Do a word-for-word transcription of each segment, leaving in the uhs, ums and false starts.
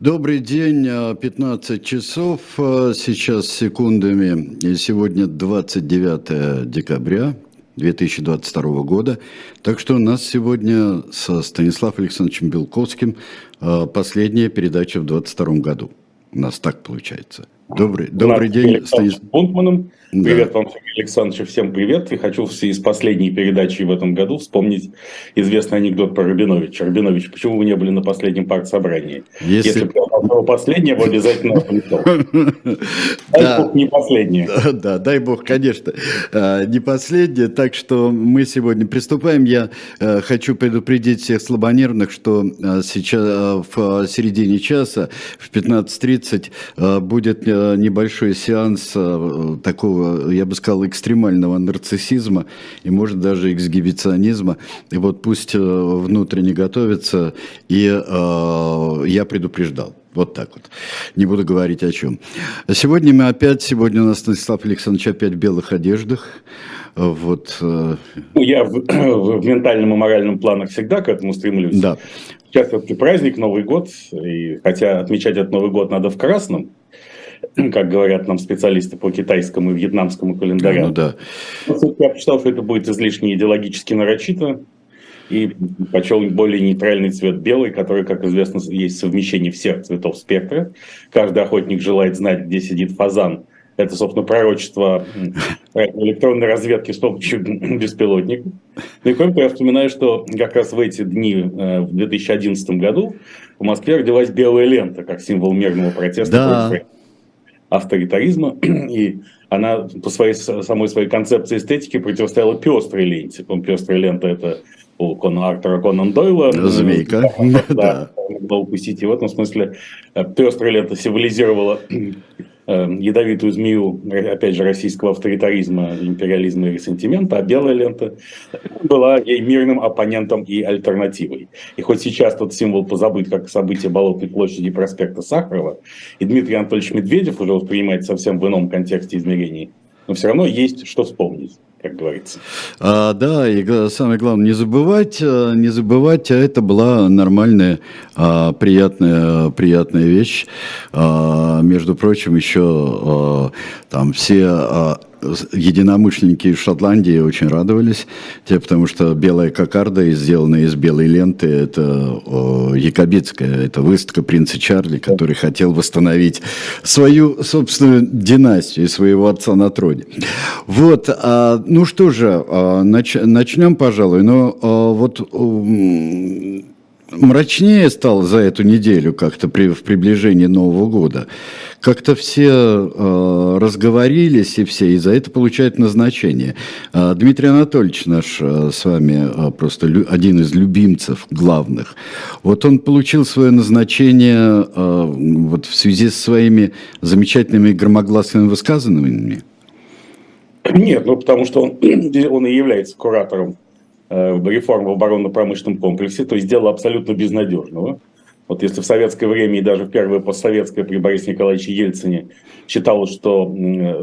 Добрый день, пятнадцать часов, сейчас секундами, и сегодня двадцать девятое декабря две тысячи двадцать второго года, так что у нас сегодня со Станиславом Александровичем Белковским последняя передача в двадцать втором году, у нас так получается. Добрый, добрый день, Станислав Бунтманом. Да. Привет вам, Сергей Александрович, всем привет. И хочу из последней передачи в этом году вспомнить известный анекдот про Рубиновича. Рубинович, почему вы не были на последнем партсобрании? Если, Если бы я был последнее, вы обязательно облетал. Дай бог, не последнее. Да, дай бог, конечно, не последнее. Так что мы сегодня приступаем. Я хочу предупредить всех слабонервных, что сейчас в середине часа, в пятнадцать тридцать, будет небольшой сеанс такого, я бы сказал, экстремального нарциссизма и, может, даже эксгибиционизма. И вот пусть внутренне готовится, и э, я предупреждал. Вот так вот. Не буду говорить о чем. Сегодня мы опять, сегодня у нас Станислав Александрович опять в белых одеждах. Вот. Я в, в ментальном и моральном планах всегда к этому стремлюсь. Да. Сейчас все-таки праздник, Новый год, и хотя отмечать этот Новый год надо в красном, как говорят нам специалисты по китайскому и вьетнамскому календарю. Ну, да. Я посчитал, что это будет излишне идеологически нарочито, и почел более нейтральный цвет белый, который, как известно, есть совмещение всех цветов спектра. Каждый охотник желает знать, где сидит фазан. Это, собственно, пророчество электронной разведки с помощью беспилотников. Ну и кроме того, я вспоминаю, что как раз в эти дни, в две тысячи одиннадцатом году, в Москве родилась белая лента, как символ мирного протеста, да, против авторитаризма, и она по своей самой своей концепции эстетики противостояла пестрой ленте. Пестрая лента — это у Артура Конан Дойла. Змейка. Да, укусить. И в этом смысле пестрая лента символизировала ядовитую змею, опять же, российского авторитаризма, империализма и ресентимента, а белая лента была ей мирным оппонентом и альтернативой. И хоть сейчас тот символ позабыт, как событие Болотной площади и проспекта Сахарова, и Дмитрий Анатольевич Медведев уже воспринимается совсем в ином контексте измерений, но все равно есть что вспомнить, как говорится. А, да, и самое главное, не забывать, не забывать, а это была нормальная, а, приятная, приятная вещь. А, между прочим, еще а, там все а, единомышленники из Шотландии очень радовались, те, потому что белая кокарда, сделанная из белой ленты, это о, якобитская, это выставка принца Чарли, который хотел восстановить свою собственную династию и своего отца на троне. Вот, а, ну что же, а, нач, начнем, пожалуй, но а, вот... А, мрачнее стало за эту неделю как-то при, в приближении Нового года. Как-то все э, разговорились, и все, и за это получают назначение. Э, Дмитрий Анатольевич наш э, с вами э, просто лю, один из любимцев главных. Вот он получил свое назначение э, вот в связи со своими замечательными громогласными высказываниями? Нет, ну потому что он, он и является куратором реформ в оборонно-промышленном комплексе, то есть дело абсолютно безнадежного. Вот если в советское время и даже в первое постсоветское при Борисе Николаевиче Ельцине считалось, что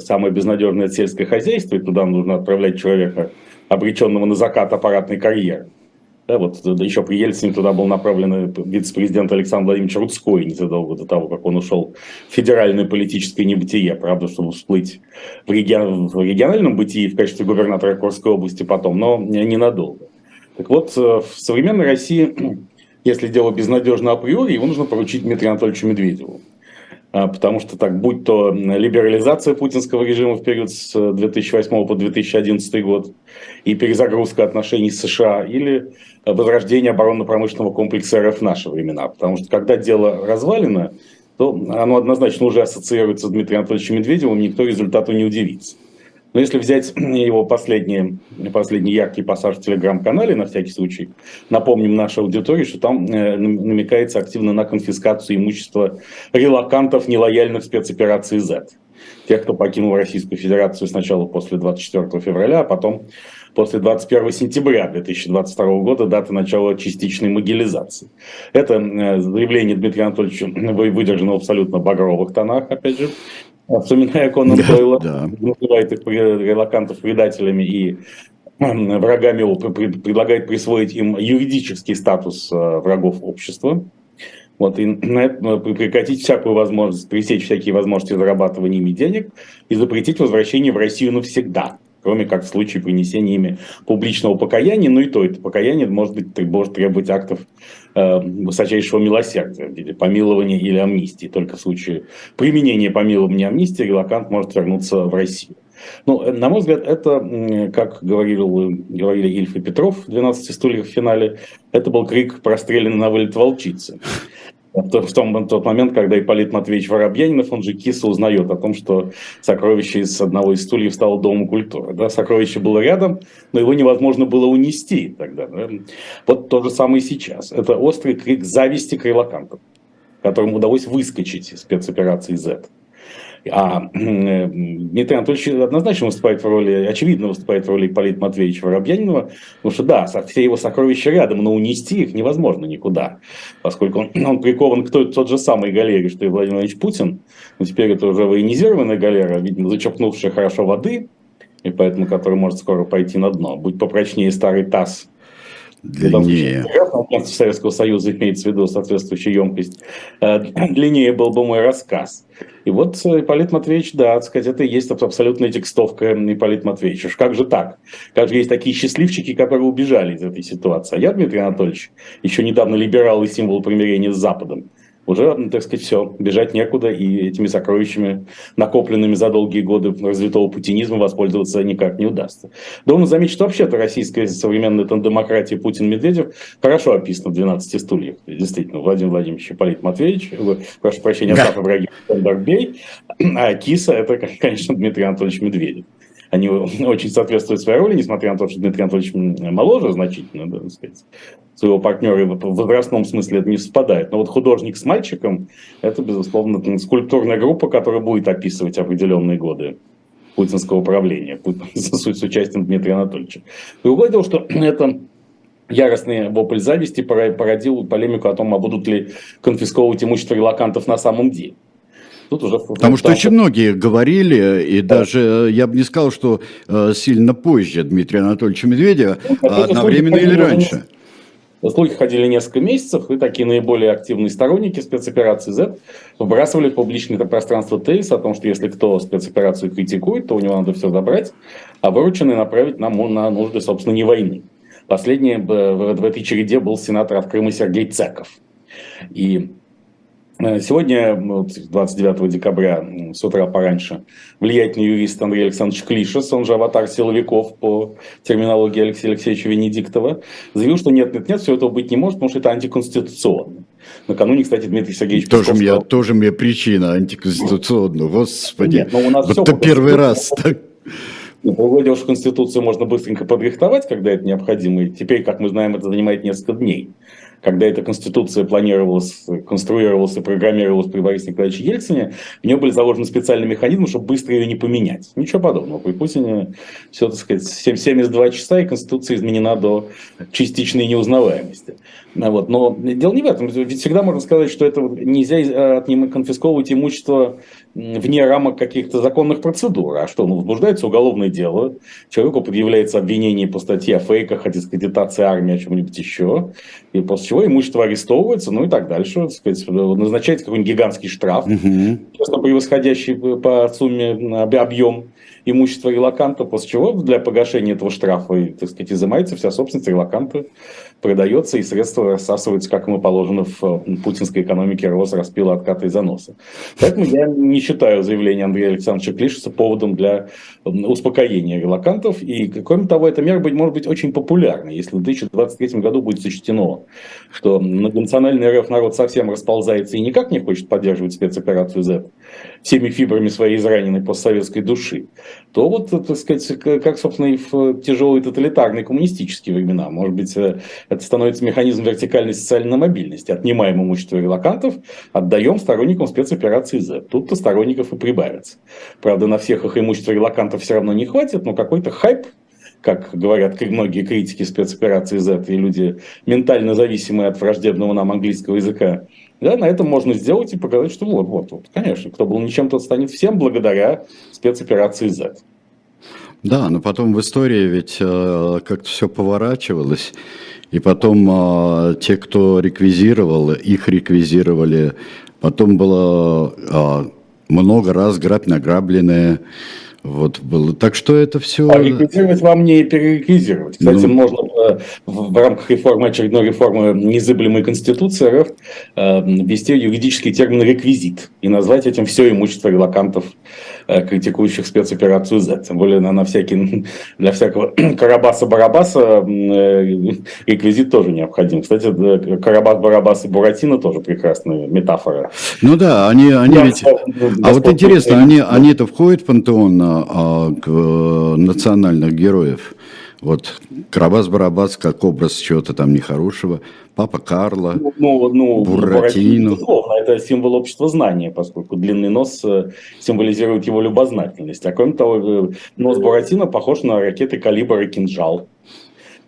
самое безнадежное — это сельское хозяйство, и туда нужно отправлять человека, обреченного на закат аппаратной карьеры. Да, вот еще при Ельцине туда был направлен вице-президент Александр Владимирович Руцкой незадолго до того, как он ушел в федеральное политическое небытие. Правда, чтобы всплыть в, реги... в региональном бытии в качестве губернатора Курской области потом, но ненадолго. Так вот, в современной России, если дело безнадежно априори, его нужно поручить Дмитрию Анатольевичу Медведеву. Потому что так, будь то либерализация путинского режима в период с две тысячи восьмого по две тысячи одиннадцатый год и перезагрузка отношений с США, или возрождение оборонно-промышленного комплекса РФ в наши времена. Потому что когда дело развалено, то оно однозначно уже ассоциируется с Дмитрием Анатольевичем Медведевым, никто результату не удивится. Но если взять его последний, последний яркий пассаж в телеграм-канале, на всякий случай, напомним нашей аудитории, что там намекается активно на конфискацию имущества релокантов нелояльных спецоперации зет. Тех, кто покинул Российскую Федерацию сначала после двадцать четвёртого февраля, а потом после двадцать первого сентября две тысячи двадцать второго года, даты начала частичной мобилизации. Это заявление Дмитрия Анатольевича выдержано в абсолютно багровых тонах, опять же. Вспоминая Конан Дойла, да, называет их релокантов предателями и врагами, предлагает присвоить им юридический статус врагов общества. Вот, и прекратить всякую возможность, пресечь всякие возможности зарабатывания ими денег и запретить возвращение в Россию навсегда, кроме как в случае принесения ими публичного покаяния, ну и то это покаяние может быть, может требовать актов э, высочайшего милосердия в виде помилования или амнистии. Только в случае применения помилования амнистии релокант может вернуться в Россию. Ну, на мой взгляд, это, как говорил, говорили Ильф и Петров в «двенадцати стульях» в финале, это был крик «Прострелян на вылет волчицы». В тот момент, когда Ипполит Матвеевич Воробьянинов, он же Киса, узнает о том, что сокровище из одного из стульев стало Домом культуры. Да, сокровище было рядом, но его невозможно было унести тогда. Да? Вот то же самое сейчас. Это острый крик зависти к релокантам, которым удалось выскочить из спецоперации «З». А Дмитрий Анатольевич однозначно выступает в роли, очевидно выступает в роли Ипполита Матвеевича Воробьянинова, потому что да, все его сокровища рядом, но унести их невозможно никуда, поскольку он, он прикован к той, тот же самой галере, что и Владимир Владимирович Путин, но теперь это уже военизированная галера, видимо, зачерпнувшая хорошо воды, и поэтому который может скоро пойти на дно, будь попрочнее старый таз. Длиннее. Советского Союза имеется в виду соответствующая емкость. Длиннее был бы мой рассказ. И вот Ипполит Матвеевич, да, сказать, это и есть абсолютная текстовка Ипполита Матвеевича. Как же так? Как же есть такие счастливчики, которые убежали из этой ситуации? А я, Дмитрий Анатольевич, еще недавно либерал и символ примирения с Западом, уже, так сказать, все, бежать некуда, и этими сокровищами, накопленными за долгие годы развитого путинизма, воспользоваться никак не удастся. Должен заметить, что вообще-то российская современная демократия Путин-Медведев хорошо описана в «двенадцати стульях». Действительно, Владимир Владимирович Ипполит Матвеевич, вы, прошу прощения, Остап Абрагимович Бендарбей, а Киса – это, конечно, Дмитрий Анатольевич Медведев. Они очень соответствуют своей роли, несмотря на то, что Дмитрий Анатольевич моложе значительно, да, так сказать, своего партнера в возрастном смысле это не совпадает. Но вот «Художник с мальчиком» – это, безусловно, скульптурная группа, которая будет описывать определенные годы путинского правления с участием Дмитрия Анатольевича. Другое дело, что это... Яростный вопль зависти породил полемику о том, а будут ли конфисковывать имущество релокантов на самом деле. Тут уже... Потому что очень многие говорили, и да. даже я бы не сказал, что сильно позже Дмитрия Анатольевича Медведева, ну, а одновременно или раньше. Слухи ходили несколько месяцев, и такие наиболее активные сторонники спецоперации Z вбрасывали в публичное пространство тезис о том, что если кто спецоперацию критикует, то у него надо все забрать, а вырученное направить на, на нужды, собственно, не войны. Последний в этой череде был сенатор от Крыма Сергей Цеков. И сегодня, двадцать девятого декабря, с утра пораньше, влиятельный юрист Андрей Александрович Клишас, он же аватар силовиков по терминологии Алексея Алексеевича Венедиктова, заявил, что нет-нет-нет, все этого быть не может, потому что это антиконституционно. Накануне, кстати, Дмитрий Сергеевич Песков... Тоже, сказал, я, тоже мне причина антиконституционного, господи. Нет, но у нас вот все это первый раз так... Другое дело, что Конституцию можно быстренько подрихтовать, когда это необходимо, и теперь, как мы знаем, это занимает несколько дней. Когда эта Конституция планировалась, конструировалась и программировалась при Борисе Николаевиче Ельцине, в нее были заложены специальные механизмы, чтобы быстро ее не поменять. Ничего подобного. При Путине все, так сказать, семьдесят два часа, и Конституция изменена до частичной неузнаваемости. Вот. Но дело не в этом. Ведь всегда можно сказать, что это нельзя отнимать, конфисковывать имущество вне рамок каких-то законных процедур. А что? Ну, возбуждается уголовное дело, человеку предъявляется обвинение по статье о фейках, о дискредитации армии, о чем-нибудь еще, и после чего имущество арестовывается, ну и так дальше. Так сказать, назначается какой-нибудь гигантский штраф, угу. превосходящий по сумме объем имущества релоканта, после чего для погашения этого штрафа, так сказать, изымается вся собственность релоканта, продается, и средства рассасываются, как ему положено в путинской экономике, роз, распила, отката и заноса. Поэтому я не считаю заявление Андрея Александровича Клишаса поводом для успокоения релокантов. И, кроме того, эта мера может быть очень популярной, если в две тысячи двадцать третьем году будет сочтено, что национальный РФ народ совсем расползается и никак не хочет поддерживать спецоперацию Z всеми фибрами своей израненной постсоветской души, то вот, так сказать, как, собственно, и в тяжелые тоталитарные коммунистические времена, может быть, это становится механизм вертикальной социальной мобильности. Отнимаем имущество релокантов, отдаем сторонникам спецоперации Z. Тут-то сторонников и прибавится. Правда, на всех их имущество релокантов все равно не хватит, но какой-то хайп, как говорят многие критики спецоперации Z и люди, ментально зависимые от враждебного нам английского языка, да, на этом можно сделать и показать, что вот, вот, вот, конечно, кто был ничем, тот станет всем благодаря спецоперации Z. Да, но потом в истории ведь э, как-то все поворачивалось, И потом э, те, кто реквизировал, их реквизировали. Потом было э, много раз грабь награбленное. Вот было. Так что это все... А реквизировать вам не перереквизировать. Кстати, ну... можно было в рамках реформы, очередной реформы незыблемой Конституции РФ э, ввести юридический термин «реквизит» и назвать этим все имущество релокантов, э, критикующих спецоперацию «З». Тем более на, на всякий, для всякого Карабаса-Барабаса э, реквизит тоже необходим. Кстати, Карабас-Барабас и Буратино тоже прекрасная метафора. Ну да, они, они ведь... А вот интересно, они, они-то входят в пантеон на национальных героев. Вот Карабас-Барабас как образ чего-то там нехорошего, Папа Карло, ну, ну, ну, Буратино. Безусловно, это символ общества знания, поскольку длинный нос символизирует его любознательность. А кроме того, нос Буратино похож на ракеты «Калибр» и «Кинжал».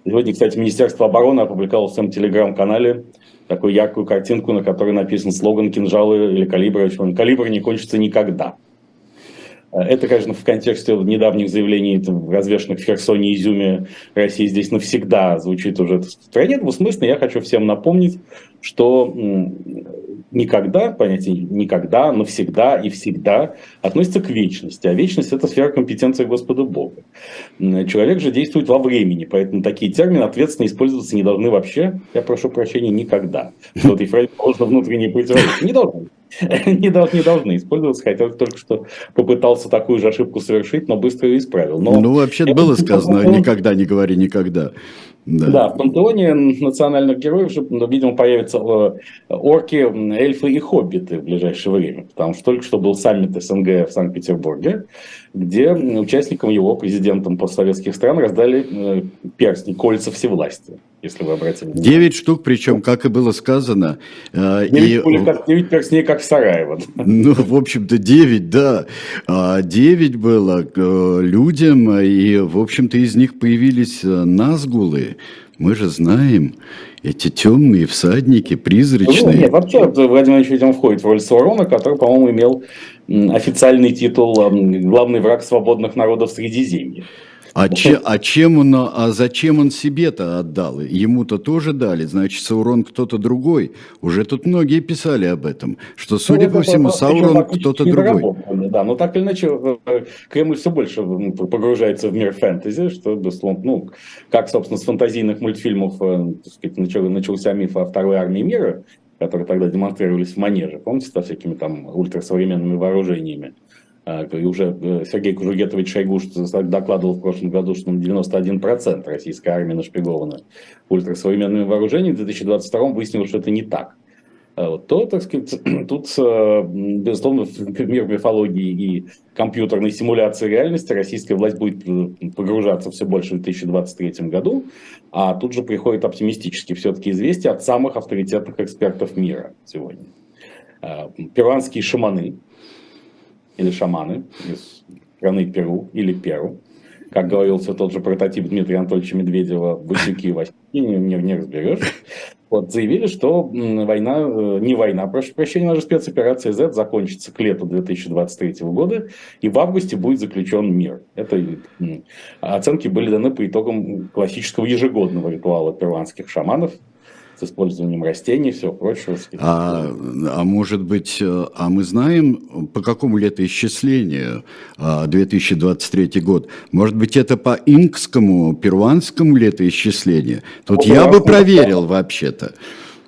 Сегодня, кстати, Министерство обороны опубликовало в своем телеграм-канале такую яркую картинку, на которой написан слоган «Кинжалы» или «Калибр». «Калибр не кончится никогда». Это, конечно, в контексте недавних заявлений, развешенных в Херсоне и Изюме, России здесь навсегда звучит уже в стране. Двусмысленно я хочу всем напомнить, что никогда, понятие никогда, навсегда и всегда относится к вечности. А вечность – это сфера компетенции Господа Бога. Человек же действует во времени, поэтому такие термины ответственно использоваться не должны вообще, я прошу прощения, никогда. В этой фразе положено внутреннее противоречие. Не должны. Не должны, не должны использоваться, хотя только что попытался такую же ошибку совершить, но быстро ее исправил. Но ну, вообще-то было сказано, никогда не говори никогда. Да. Да, в пантеоне национальных героев, видимо, появятся орки, эльфы и хоббиты в ближайшее время, потому что только что был саммит СНГ в Санкт-Петербурге, где участникам его, президентам постсоветских стран, раздали перстни, кольца всевластия, если вы обратили внимание. Девять штук, причем, как и было сказано. Девять, и... как, девять перстней, как в Сараево. Ну, в общем-то, девять, да. Девять было людям, и, в общем-то, из них появились назгулы. Мы же знаем, эти темные всадники, призрачные. Ну, нет, вообще Владимир Владимирович входит в роль Саурона, который, по-моему, имел официальный титул «Главный враг свободных народов Средиземья». А, че, а, чем он, а зачем он себе-то отдал? Ему-то тоже дали, значит, Саурон кто-то другой. Уже тут многие писали об этом, что, судя ну, по это, всему, Саурон кто-то другой. Да, но так или иначе, Кремль все больше погружается в мир фэнтези, что, безусловно, ну, как, собственно, с фантазийных мультфильмов, так сказать, начался миф о Второй армии мира, которые тогда демонстрировались в манеже, помните, со всякими там ультрасовременными вооружениями. И уже Сергей Кужугетович Шойгу докладывал в прошлом году, что девяносто один процент российской армии нашпигована ультрасовременными вооружениями. В две тысячи двадцать втором выяснилось, что это не так. То, так сказать, тут, безусловно, в мир мифологии и компьютерной симуляции реальности российская власть будет погружаться все больше в две тысячи двадцать третьем году, а тут же приходят оптимистические все-таки известия от самых авторитетных экспертов мира сегодня. Перуанские шаманы, или шаманы из страны Перу, или Перу. Как говорился тот же прототип Дмитрия Анатольевича Медведева, босяки и васяки, не, не разберешь. Вот, заявили, что война, не война, прошу прощения, наша спецоперация «Зет» закончится к лету две тысячи двадцать третьего года, и в августе будет заключен мир. Это оценки были даны по итогам классического ежегодного ритуала перуанских шаманов, с использованием растений и всего прочего. А, а может быть, а мы знаем, по какому летоисчислению две тысячи двадцать третий год? Может быть, это по инкскому, перуанскому летоисчислению? Тут ну, я бы проверил да. вообще-то.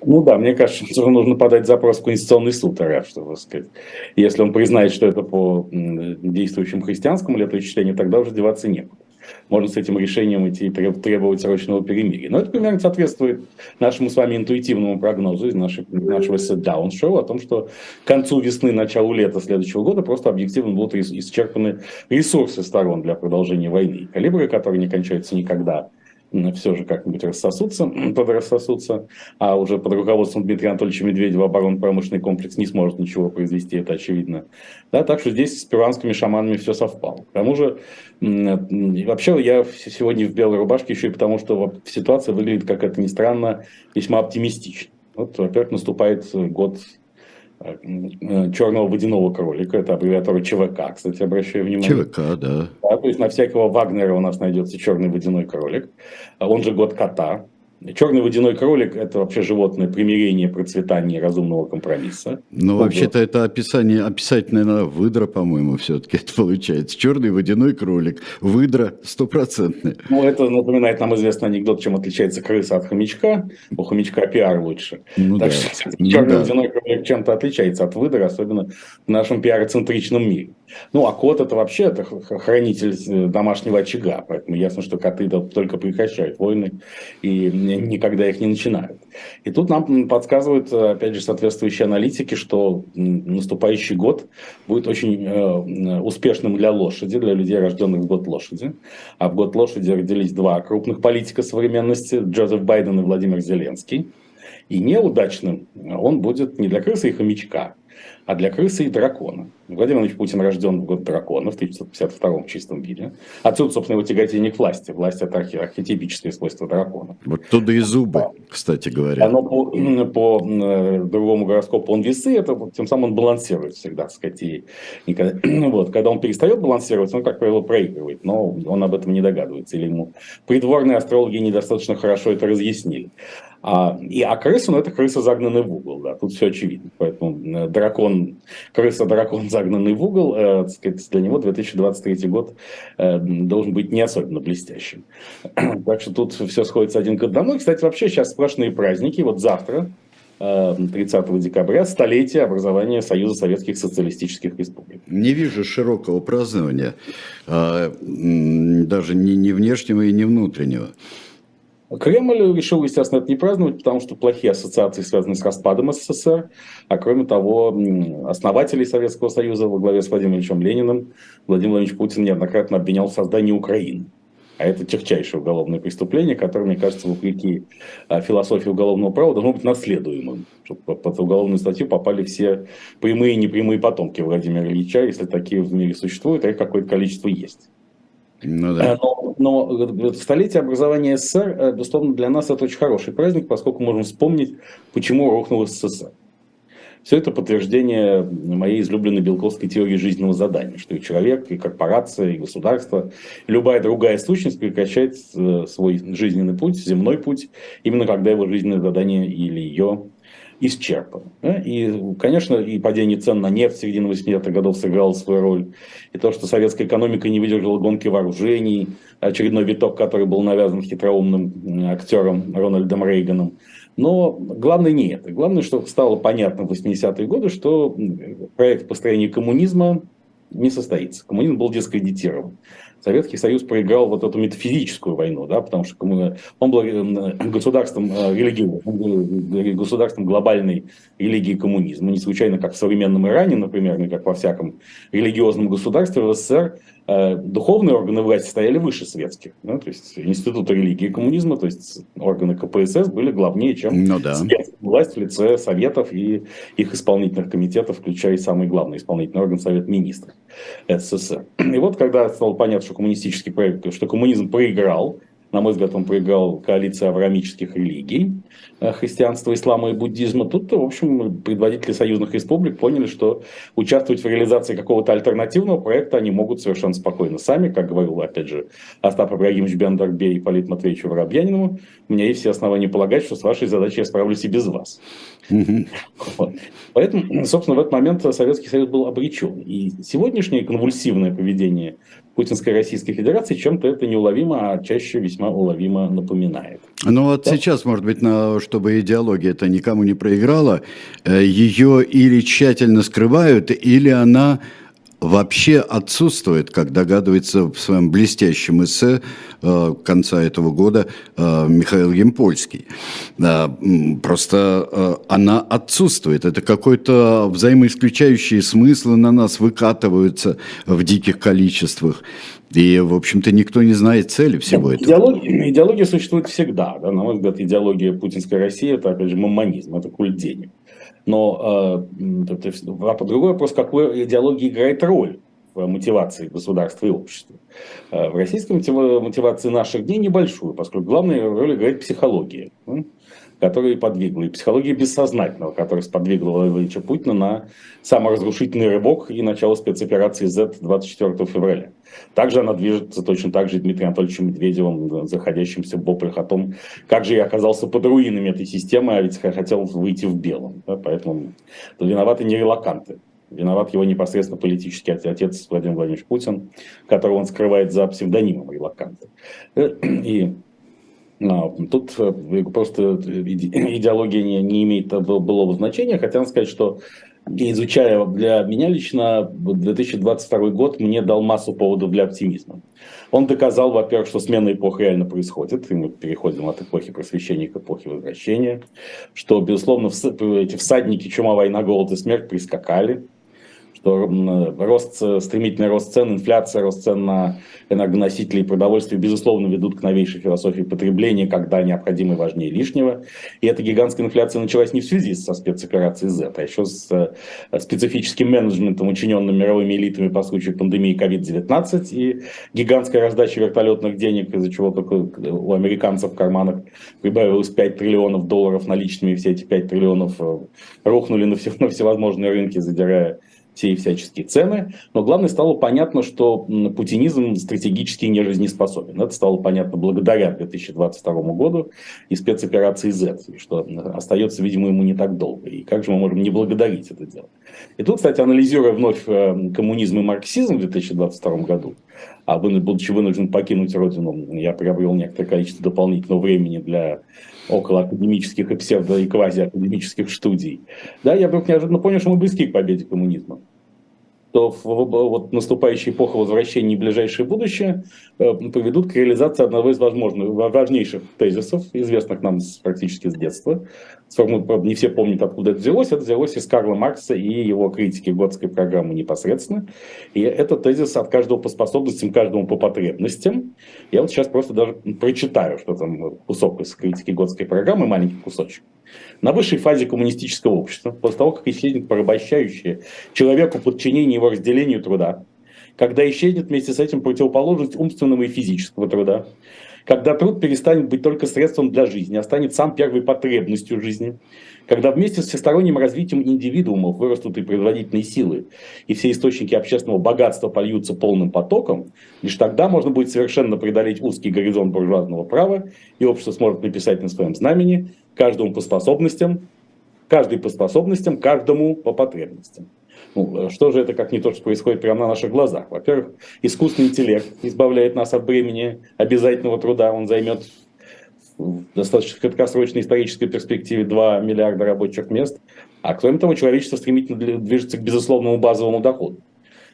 Ну да, мне кажется, что нужно подать запрос в Конституционный суд РФ, чтобы сказать. Если он признает, что это по действующему христианскому летоисчислению, тогда уже деваться некуда. Можно с этим решением идти и требовать срочного перемирия. Но это примерно соответствует нашему с вами интуитивному прогнозу из нашего sit-down-шоу о том, что к концу весны, началу лета следующего года просто объективно будут исчерпаны ресурсы сторон для продолжения войны. Калибры, которые не кончаются никогда, все же как-нибудь рассосутся, подрассосутся, а уже под руководством Дмитрия Анатольевича Медведева оборонно-промышленный комплекс не сможет ничего произвести, это очевидно. Да, так что здесь с перуанскими шаманами все совпало. К тому же, вообще я сегодня в белой рубашке еще и потому, что ситуация выглядит, как это ни странно, весьма оптимистично. Вот, во-первых, наступает год черного водяного кролика, это аббревиатура ЧВК, кстати, обращаю внимание. ЧВК, да. да. То есть на всякого Вагнера у нас найдется черный водяной кролик, он же год кота, Черный водяной кролик – это вообще животное примирения, процветания, разумного компромисса. Ну, вообще-то это описание, описать, наверное, выдра, по-моему, все-таки это получается. Черный водяной кролик, выдра стопроцентная. Ну, это напоминает нам известный анекдот, чем отличается крыса от хомячка. У хомячка пиар лучше. Ну, так да. что ну, черный да. водяной кролик чем-то отличается от выдра, особенно в нашем пиар-центричном мире. Ну, а кот – это вообще это хранитель домашнего очага, поэтому ясно, что коты только прекращают войны и никогда их не начинают. И тут нам подсказывают, опять же, соответствующие аналитики, что наступающий год будет очень э, успешным для лошади, для людей, рожденных в год лошади. А в год лошади родились два крупных политика современности – Джозеф Байден и Владимир Зеленский. И неудачным он будет не для крысы и хомячка, а для крысы и дракона. Владимир Владимирович Путин рожден в год дракона в тысяча девятьсот пятьдесят втором в чистом виде. Отсюда, собственно, его тяготение к власти. Власть – это архетипическое свойство дракона. Вот туда и зубы, кстати говоря. Оно по, по другому гороскопу он весы, это, тем самым он балансирует всегда, так сказать. И никогда... вот, когда он перестает балансировать, он, как правило, проигрывает, но он об этом не догадывается. Или ему придворные астрологи недостаточно хорошо это разъяснили. А, и, а крыса, ну это крыса, загнанная в угол, да, тут все очевидно. Поэтому дракон, крыса-дракон, загнанный в угол, э, так сказать, для него две тысячи двадцать третий год э, должен быть не особенно блестящим. Так что тут все сходится один к одному. И, кстати, вообще сейчас сплошные праздники. Вот завтра, э, тридцатого декабря, столетие образования Союза Советских Социалистических Республик. Не вижу широкого празднования, э, даже ни, ни внешнего и ни внутреннего. Кремль решил, естественно, это не праздновать, потому что плохие ассоциации связаны с распадом СССР, а кроме того, основателей Советского Союза во главе с Владимиром Ильичем Лениным Владимир Владимирович Путин неоднократно обвинял в создании Украины. А это техчайшее уголовное преступление, которое, мне кажется, вопреки философии уголовного права должно быть наследуемым. Чтобы под уголовную статью попали все прямые и непрямые потомки Владимира Ильича, если такие в мире существуют, а их какое-то количество есть. Ну, да. но, но столетие образования СССР, безусловно, для нас это очень хороший праздник, поскольку можем вспомнить, почему рухнул СССР. Все это подтверждение моей излюбленной белковской теории жизненного задания, что и человек, и корпорация, и государство, и любая другая сущность прекращает свой жизненный путь, земной путь, именно когда его жизненное задание или ее исчерпан. И, конечно, и падение цен на нефть в середине восьмидесятых годов сыграло свою роль. И то, что советская экономика не выдержала гонки вооружений, очередной виток, который был навязан хитроумным актером Рональдом Рейганом. Но главное не это. Главное, что стало понятно в восьмидесятые годы, что проект построения коммунизма не состоится. Коммунизм был дискредитирован. Советский Союз проиграл вот эту метафизическую войну, да, потому что он был государством религии, государством глобальной религии коммунизма. Не случайно, как в современном Иране, например, и как во всяком религиозном государстве, в СССР духовные органы власти стояли выше светских. Да, то есть институты религии коммунизма, то есть органы КПСС, были главнее, чем ну, да. светская власть в лице советов и их исполнительных комитетов, включая и самый главный исполнительный орган — Совет Министров СССР. И вот когда стало понятно, что коммунистический проект, что коммунизм проиграл, на мой взгляд, он проиграл коалиции авраамических религий, христианства, ислама и буддизма. Тут, в общем, предводители союзных республик поняли, что участвовать в реализации какого-то альтернативного проекта они могут совершенно спокойно сами, как говорил, опять же, Остап Абрагимович Бендарбей и Ипполит Матвеевичу Воробьянинову: у меня есть все основания полагать, что с вашей задачей я справлюсь и без вас. Вот. Поэтому, собственно, в этот момент Советский Союз был обречен. И сегодняшнее конвульсивное поведение Путинской Российской Федерации чем-то это неуловимо, а чаще весьма уловимо напоминает. Ну вот да? Сейчас, может быть, на, чтобы идеология это никому не проиграла, ее или тщательно скрывают, или она вообще отсутствует, как догадывается в своем блестящем эссе э, конца этого года э, Михаил Ямпольский. Э, просто э, она отсутствует. Это какой-то взаимоисключающие смыслы на нас выкатываются в диких количествах. И, в общем-то, никто не знает цели всего этого. Идеология, идеология существует всегда. Да? На мой взгляд, идеология путинской России – это, опять же, маммонизм, это культ денег. Но э, другой вопрос, какой идеология играет роль в мотивации государства и общества. В российской мотивации наших дней небольшую, поскольку главную роль играет психология. которая подвигла, и психология бессознательного, которая сподвигла Владимира Путина на саморазрушительный рывок и начало спецоперации Z двадцать четвёртого февраля. Также она движется точно так же Дмитрием Анатольевичем Медведевым, заходящимся в воплях о том, как же я оказался под руинами этой системы, а ведь хотел выйти в белом. Да, поэтому виноваты не релоканты. Виноват его непосредственно политический отец Владимир Владимирович Путин, которого он скрывает за псевдонимом релоканта. И но тут просто идеология не, не имеет былого значения. Хотя надо сказать, что, изучая для меня лично, две тысячи двадцать второй год мне дал массу поводов для оптимизма. Он доказал, во-первых, что смена эпох реально происходит, и мы переходим от эпохи просвещения к эпохе возвращения, что, безусловно, эти всадники чума, война, голод и смерть прискакали, что рост, стремительный рост цен, инфляция, рост цен на энергоносители и продовольствие, безусловно, ведут к новейшей философии потребления, когда необходимо и важнее лишнего. И эта гигантская инфляция началась не в связи со спецоперацией Z, а еще с специфическим менеджментом, учиненным мировыми элитами по случаю пандемии ковид девятнадцать и гигантской раздачи вертолетных денег, из-за чего только у американцев в карманах прибавилось пять триллионов долларов наличными, все эти пять триллионов рухнули на, все, на всевозможные рынки, задирая все и всяческие цены, но главное, стало понятно, что путинизм стратегически не жизнеспособен. Это стало понятно благодаря две тысячи двадцать второму году и спецоперации Z, и что остается, видимо, ему не так долго. И как же мы можем не благодарить это дело? И тут, кстати, анализируя вновь коммунизм и марксизм в две тысячи двадцать втором году, а будучи вынужден покинуть родину, я приобрел некоторое количество дополнительного времени для околоакадемических и псевдо- и квазиакадемических студий. Да, я вдруг неожиданно понял, что мы близки к победе коммунизма. То вот наступающая эпоха возвращения и ближайшее будущее приведут к реализации одного из возможных, важнейших тезисов, известных нам практически с детства. Не все помнят, откуда это взялось. Это взялось из Карла Маркса и его критики Готской программы непосредственно. И это тезис от каждого по способностям, каждому по потребностям. Я вот сейчас просто даже прочитаю, что там кусок из критики Готской программы, маленький кусочек. На высшей фазе коммунистического общества, после того, как исчезнет порабощающее человеку подчинение его разделению труда, когда исчезнет вместе с этим противоположность умственного и физического труда, когда труд перестанет быть только средством для жизни, а станет сам первой потребностью жизни, когда вместе с всесторонним развитием индивидуумов вырастут и производительные силы, и все источники общественного богатства польются полным потоком, лишь тогда можно будет совершенно преодолеть узкий горизонт буржуазного права, и общество сможет написать на своем знамени каждому по способностям, каждый по способностям, каждому по потребностям. Ну, что же это, как не то, что происходит прямо на наших глазах? Во-первых, искусственный интеллект избавляет нас от бремени обязательного труда. Он займет в достаточно краткосрочной исторической перспективе два миллиарда рабочих мест. А кроме того, человечество стремительно движется к безусловному базовому доходу,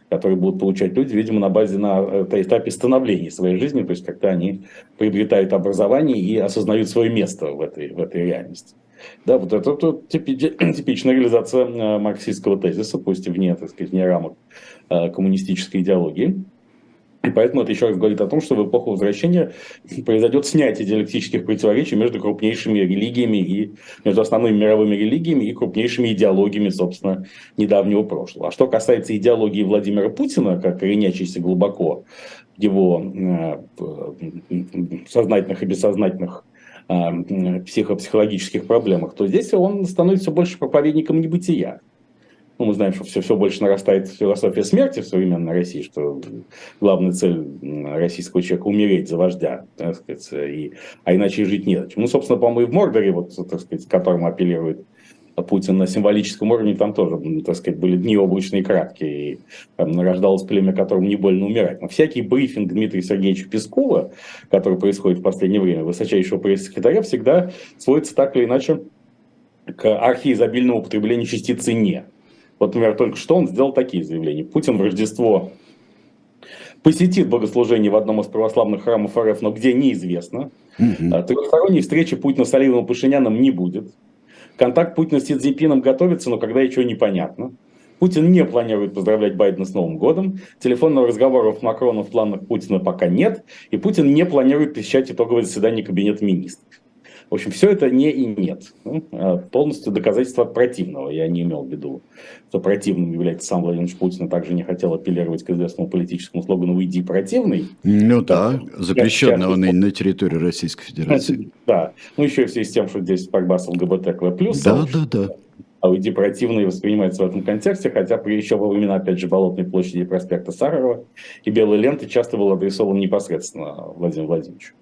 которые будут получать люди, видимо, на базе, на этапе становления своей жизни, то есть когда они приобретают образование и осознают свое место в этой, в этой реальности. Да, вот это, это типичная реализация марксистского тезиса, пусть и вне, так сказать, вне рамок коммунистической идеологии. И поэтому это еще раз говорит о том, что в эпоху возвращения произойдет снятие диалектических противоречий между крупнейшими религиями и между основными мировыми религиями и крупнейшими идеологиями, собственно, недавнего прошлого. А что касается идеологии Владимира Путина, как коренящейся глубоко в его сознательных и бессознательных психопсихологических проблемах, то здесь он становится больше проповедником небытия. Ну, мы знаем, что все, все больше нарастает философия смерти в современной России, что главная цель российского человека – умереть за вождя, так сказать, и, а иначе и жить не зачем. Ну, собственно, по-моему, и в Мордоре, вот, так сказать, к которому апеллирует Путин на символическом уровне, там тоже, так сказать, были дни облачные краткие, и там рождалось племя, которому не больно умирать. Но всякий брифинг Дмитрия Сергеевича Пескова, который происходит в последнее время, высочайшего пресс-секретаря, всегда сводится так или иначе к архиизобильному употреблению частицы «не». Вот, например, только что он сделал такие заявления. Путин в Рождество посетит богослужение в одном из православных храмов РФ, но где неизвестно. Угу. Трехсторонней встречи Путина с Алиевым и Пашиняном не будет. Контакт Путина с Си Цзиньпином готовится, но когда еще непонятно. Путин не планирует поздравлять Байдена с Новым годом. Телефонного разговора с Макроном в планах Путина пока нет. И Путин не планирует посещать итоговое заседание Кабинета министров. В общем, все это не и нет. Полностью доказательство противного. Я не имел в виду, что противным является сам Владимир Владимирович Путин, а также не хотел апеллировать к известному политическому слогану «Уйди, противный». Ну да, запрещенного на, на территории Российской Федерации. Да, ну еще и в связи с тем, что здесь Пакбас ЛГБТК+. Да, да, да. А «Уйди, противный» воспринимается в этом контексте, хотя при еще во времена, опять же, Болотной площади и проспекта Сарова и белой ленты часто был адресован непосредственно Владимиру Владимировичу.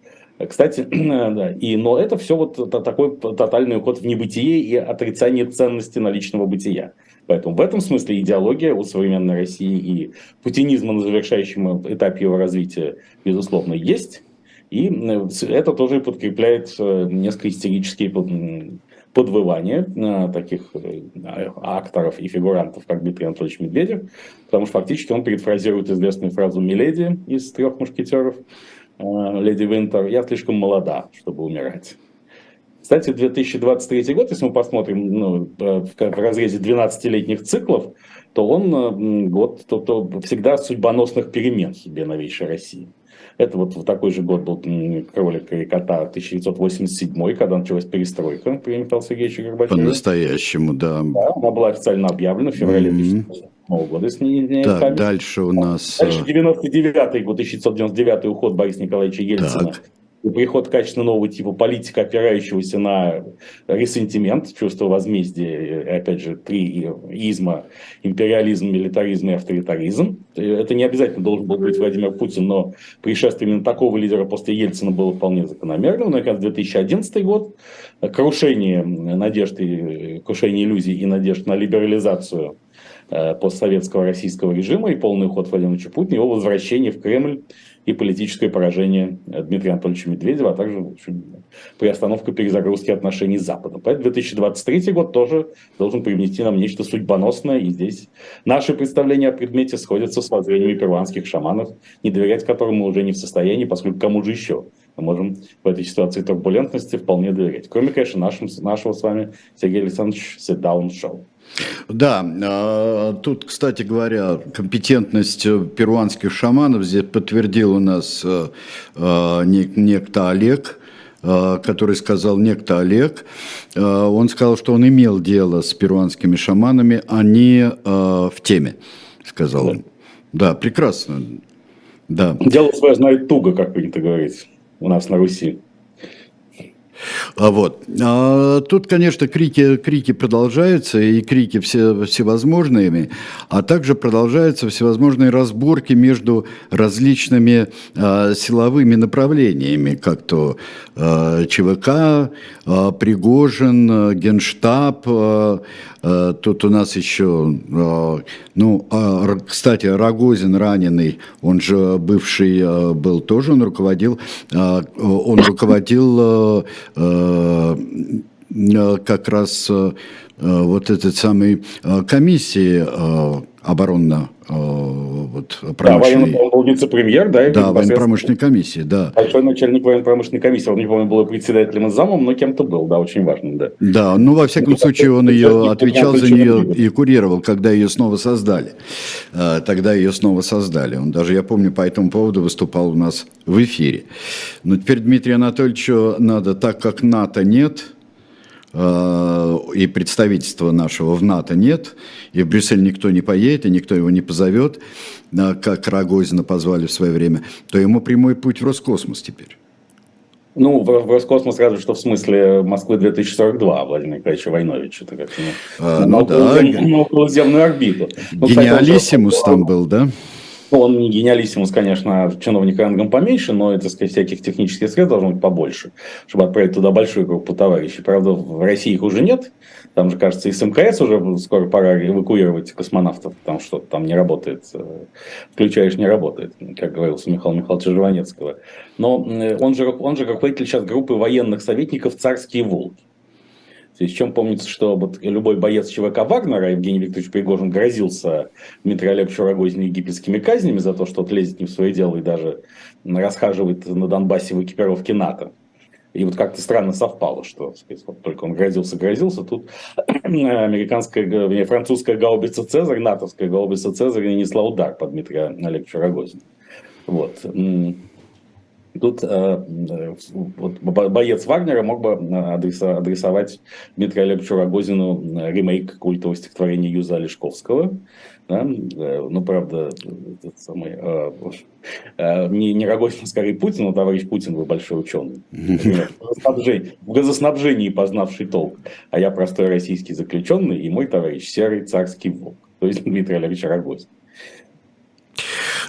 Кстати, да, и, но это все вот такой тотальный уход в небытие и отрицание ценности наличного бытия. Поэтому в этом смысле идеология у современной России и путинизма на завершающем этапе его развития, безусловно, есть. И это тоже подкрепляет несколько истерические подвывания таких акторов и фигурантов, как Дмитрий Анатольевич Медведев, потому что фактически он перефразирует известную фразу «Миледи» из «Трех мушкетеров», «Леди Винтер», «Я слишком молода, чтобы умирать». Кстати, две тысячи двадцать третий год, если мы посмотрим ну, в разрезе двенадцатилетних циклов, то он год то, то всегда судьбоносных перемен в судьбе новейшей России. Это вот в такой же год был «Кролика и кота» тысяча девятьсот восемьдесят седьмой, когда началась перестройка при Михаиле Сергеевиче Горбачеве. По-настоящему, да. да. Она была официально объявлена в феврале тысяча девятьсот восемьдесят седьмого года. Если не, не так, память. Дальше у нас... Дальше девяносто девятый год, тысяча девятьсот девяносто девятый, уход Бориса Николаевича Ельцина. Так. И приход качественно нового типа политика, опирающегося на ресентимент, чувство возмездия, опять же, три изма, империализм, милитаризм и авторитаризм. Это не обязательно должен был быть Владимир Путин, но пришествие именно такого лидера после Ельцина было вполне закономерным. Наконец, две тысячи одиннадцатый год, крушение надежд, и, крушение иллюзий и надежд на либерализацию постсоветского российского режима и полный уход Владимира Владимировича Путина, его возвращение в Кремль и политическое поражение Дмитрия Анатольевича Медведева, а также приостановка перезагрузки отношений с Западом. Поэтому две тысячи двадцать третий год тоже должен привнести нам нечто судьбоносное, и здесь наши представления о предмете сходятся с воззрениями перуанских шаманов, не доверять которым мы уже не в состоянии, поскольку кому же еще мы можем в этой ситуации турбулентности вполне доверять. Кроме, конечно, нашим, нашего с вами Сергея Александровича «Ситдаун-шоу». Да, тут, кстати говоря, компетентность перуанских шаманов здесь подтвердил у нас некто Олег, который сказал некто Олег. Он сказал, что он имел дело с перуанскими шаманами, они в теме, сказал он. Да, прекрасно. Да. Дело свое знает туго, как принято говорить, у нас на Руси. Вот. А тут, конечно, крики, крики продолжаются, и крики все, всевозможными, а также продолжаются всевозможные разборки между различными а, силовыми направлениями, как то а, ЧВК, а, Пригожин, а, Генштаб, а, а, тут у нас еще, а, ну, а, кстати, Рогозин раненый, он же бывший а, был тоже, он руководил, а, он руководил... А, как раз вот этой самой комиссии оборонно вот, промышленной. Да, он был вице-премьер, да? Да, военно-промышленной комиссии, да. Большой начальник военно-промышленной комиссии, он, не помню, был председателем и замом, но кем-то был, да, очень важным, да. Да, ну, во всяком ну, случае, он ее отвечал за нее и курировал, когда ее снова создали. Тогда ее снова создали. Он даже, я помню, по этому поводу выступал у нас в эфире. Но теперь Дмитрию Анатольевичу надо, так как НАТО нет... и представительства нашего в НАТО нет, и в Брюссель никто не поедет, и никто его не позовет, как Рогозина позвали в свое время, то ему прямой путь в Роскосмос теперь. Ну, в Роскосмос разве что в смысле Москвы две тысячи сорок два, Владимир Николаевич Войнович, это как-то а, на, ну, да. на околоземную орбиту. Гениалиссимус ну, там был, да? Он не гениалиссимус, конечно, чиновник рангом поменьше, но это, так сказать, всяких технических средств должно быть побольше, чтобы отправить туда большую группу товарищей. Правда, в России их уже нет. Там же, кажется, и с МКС уже скоро пора эвакуировать космонавтов, потому что там не работает, включаешь, не работает, как говорил Михаил Михайлович Жванецкого. Но он же, он же руководитель сейчас группы военных советников «Царские волки». В связи с чем помнится, что вот любой боец ЧВК Вагнера, Евгений Викторович Пригожин, грозился Дмитрию Олеговичу Рогозину египетскими казнями за то, что он лезет не в свое дело и даже расхаживает на Донбассе в экипировке НАТО. И вот как-то странно совпало, что сказать, вот только он грозился-грозился, тут американская, французская гаубица «Цезарь», натовская гаубица «Цезарь» нанесла удар по Дмитрию Олеговичу Рогозину. Вот. И тут э, вот, боец Вагнера мог бы адреса, адресовать Дмитрию Олеговичу Рогозину ремейк культового стихотворения Юза Олешковского. Да? Ну, правда, этот самый, э, э, не, не Рогозин, скорее Путин, но товарищ Путин, вы большой ученый. В газоснабжении познавший толк. А я простой российский заключенный и мой товарищ серый царский волк. То есть Дмитрий Олегович Рогозин.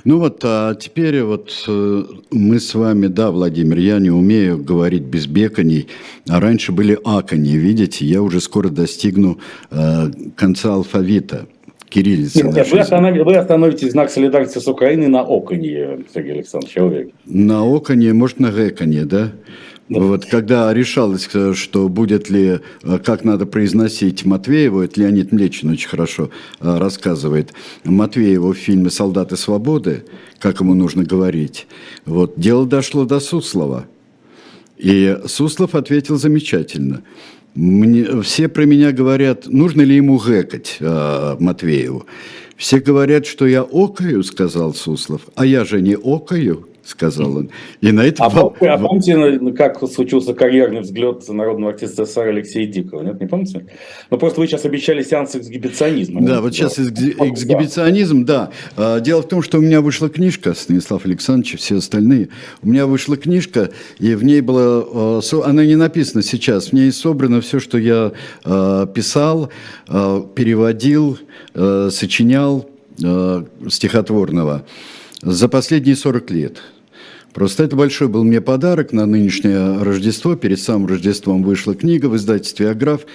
Ну вот, а теперь вот мы с вами, да, Владимир, я не умею говорить без беканий, а раньше были акони, видите, я уже скоро достигну э, конца алфавита, кириллицы. Нет, нет, вы, останов... вы остановите знак солидарности с Украиной на оконе, Сергей Александрович, я уверен. На оконе, может, на гэконе, да? Вот, когда решалось, что будет ли, как надо произносить Матвееву, это Леонид Млечин очень хорошо рассказывает, Матвееву в фильме «Солдаты свободы», как ему нужно говорить, вот, дело дошло до Суслова. И Суслов ответил замечательно. Мне, все про меня говорят, нужно ли ему гэкать э, Матвееву. Все говорят, что я окаю, сказал Суслов, а я же не окаю. Сказал он. И на это... А, пом... а помните, как случился карьерный взгляд народного артиста СССР Алексея Дикого? Нет, не помните? Ну, просто вы сейчас обещали сеанс эксгибиционизма. Да, вот сейчас эксгибиционизм, да. Дело в том, что у меня вышла книжка, Станислав Александрович и все остальные. У меня вышла книжка, и в ней была... Она не написана сейчас. В ней собрано все, что я писал, переводил, сочинял стихотворного за последние сорок лет. Просто это большой был мне подарок на нынешнее Рождество. Перед самым Рождеством вышла книга в издательстве «Аграф».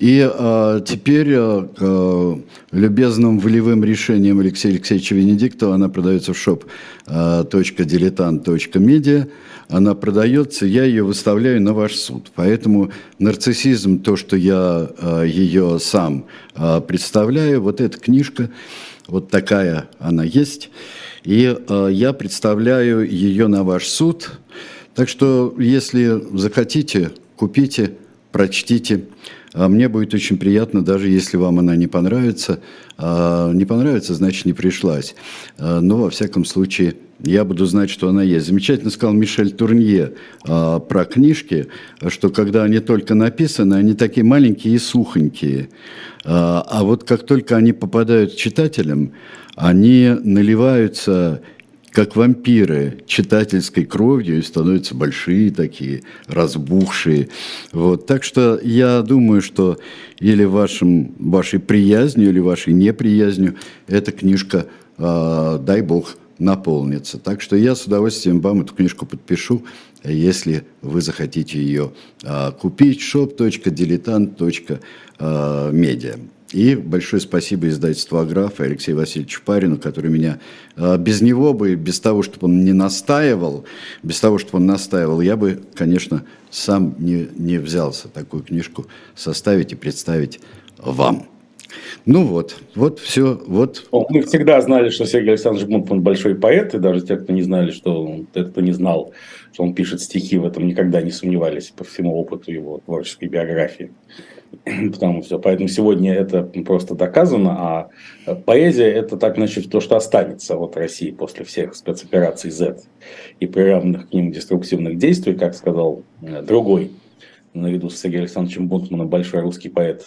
И э, теперь э, любезным волевым решением Алексея Алексеевича Венедиктова она продается в шоп точка дилетант точка медиа. Она продается, я ее выставляю на ваш суд. Поэтому нарциссизм, то, что я э, ее сам э, представляю, вот эта книжка, вот такая она есть. И э, я представляю ее на ваш суд. Так что, если захотите, купите, прочтите. А мне будет очень приятно, даже если вам она не понравится. А не понравится, значит, не пришлась. А, но, во всяком случае, я буду знать, что она есть. Замечательно сказал Мишель Турнье а, про книжки, что когда они только написаны, они такие маленькие и сухонькие. А, а вот как только они попадают к читателям, они наливаются, как вампиры, читательской кровью и становятся большие такие, разбухшие. Вот. Так что я думаю, что или вашим, вашей приязнью, или вашей неприязнью эта книжка, э, дай бог, наполнится. Так что я с удовольствием вам эту книжку подпишу, если вы захотите ее э, купить. шоп точка дилетант точка медиа. И большое спасибо издательству «Аграфа» Алексею Васильевичу Парину, который меня... Без него бы, без того, чтобы он не настаивал, без того, чтобы он настаивал, я бы, конечно, сам не, не взялся такую книжку составить и представить вам. Ну вот, вот все. Вот. Мы всегда знали, что Сергей Александрович Бунтман большой поэт, и даже те, кто не знали, что он, те, кто не знал, что он пишет стихи, в этом никогда не сомневались по всему опыту его творческой биографии. Потому все. Поэтому сегодня это просто доказано, а поэзия — это так, значит, то, что останется от России после всех спецопераций Z и приравненных к ним деструктивных действий, как сказал другой, наряду с Сергеем Александровичем Бунтманом, большой русский поэт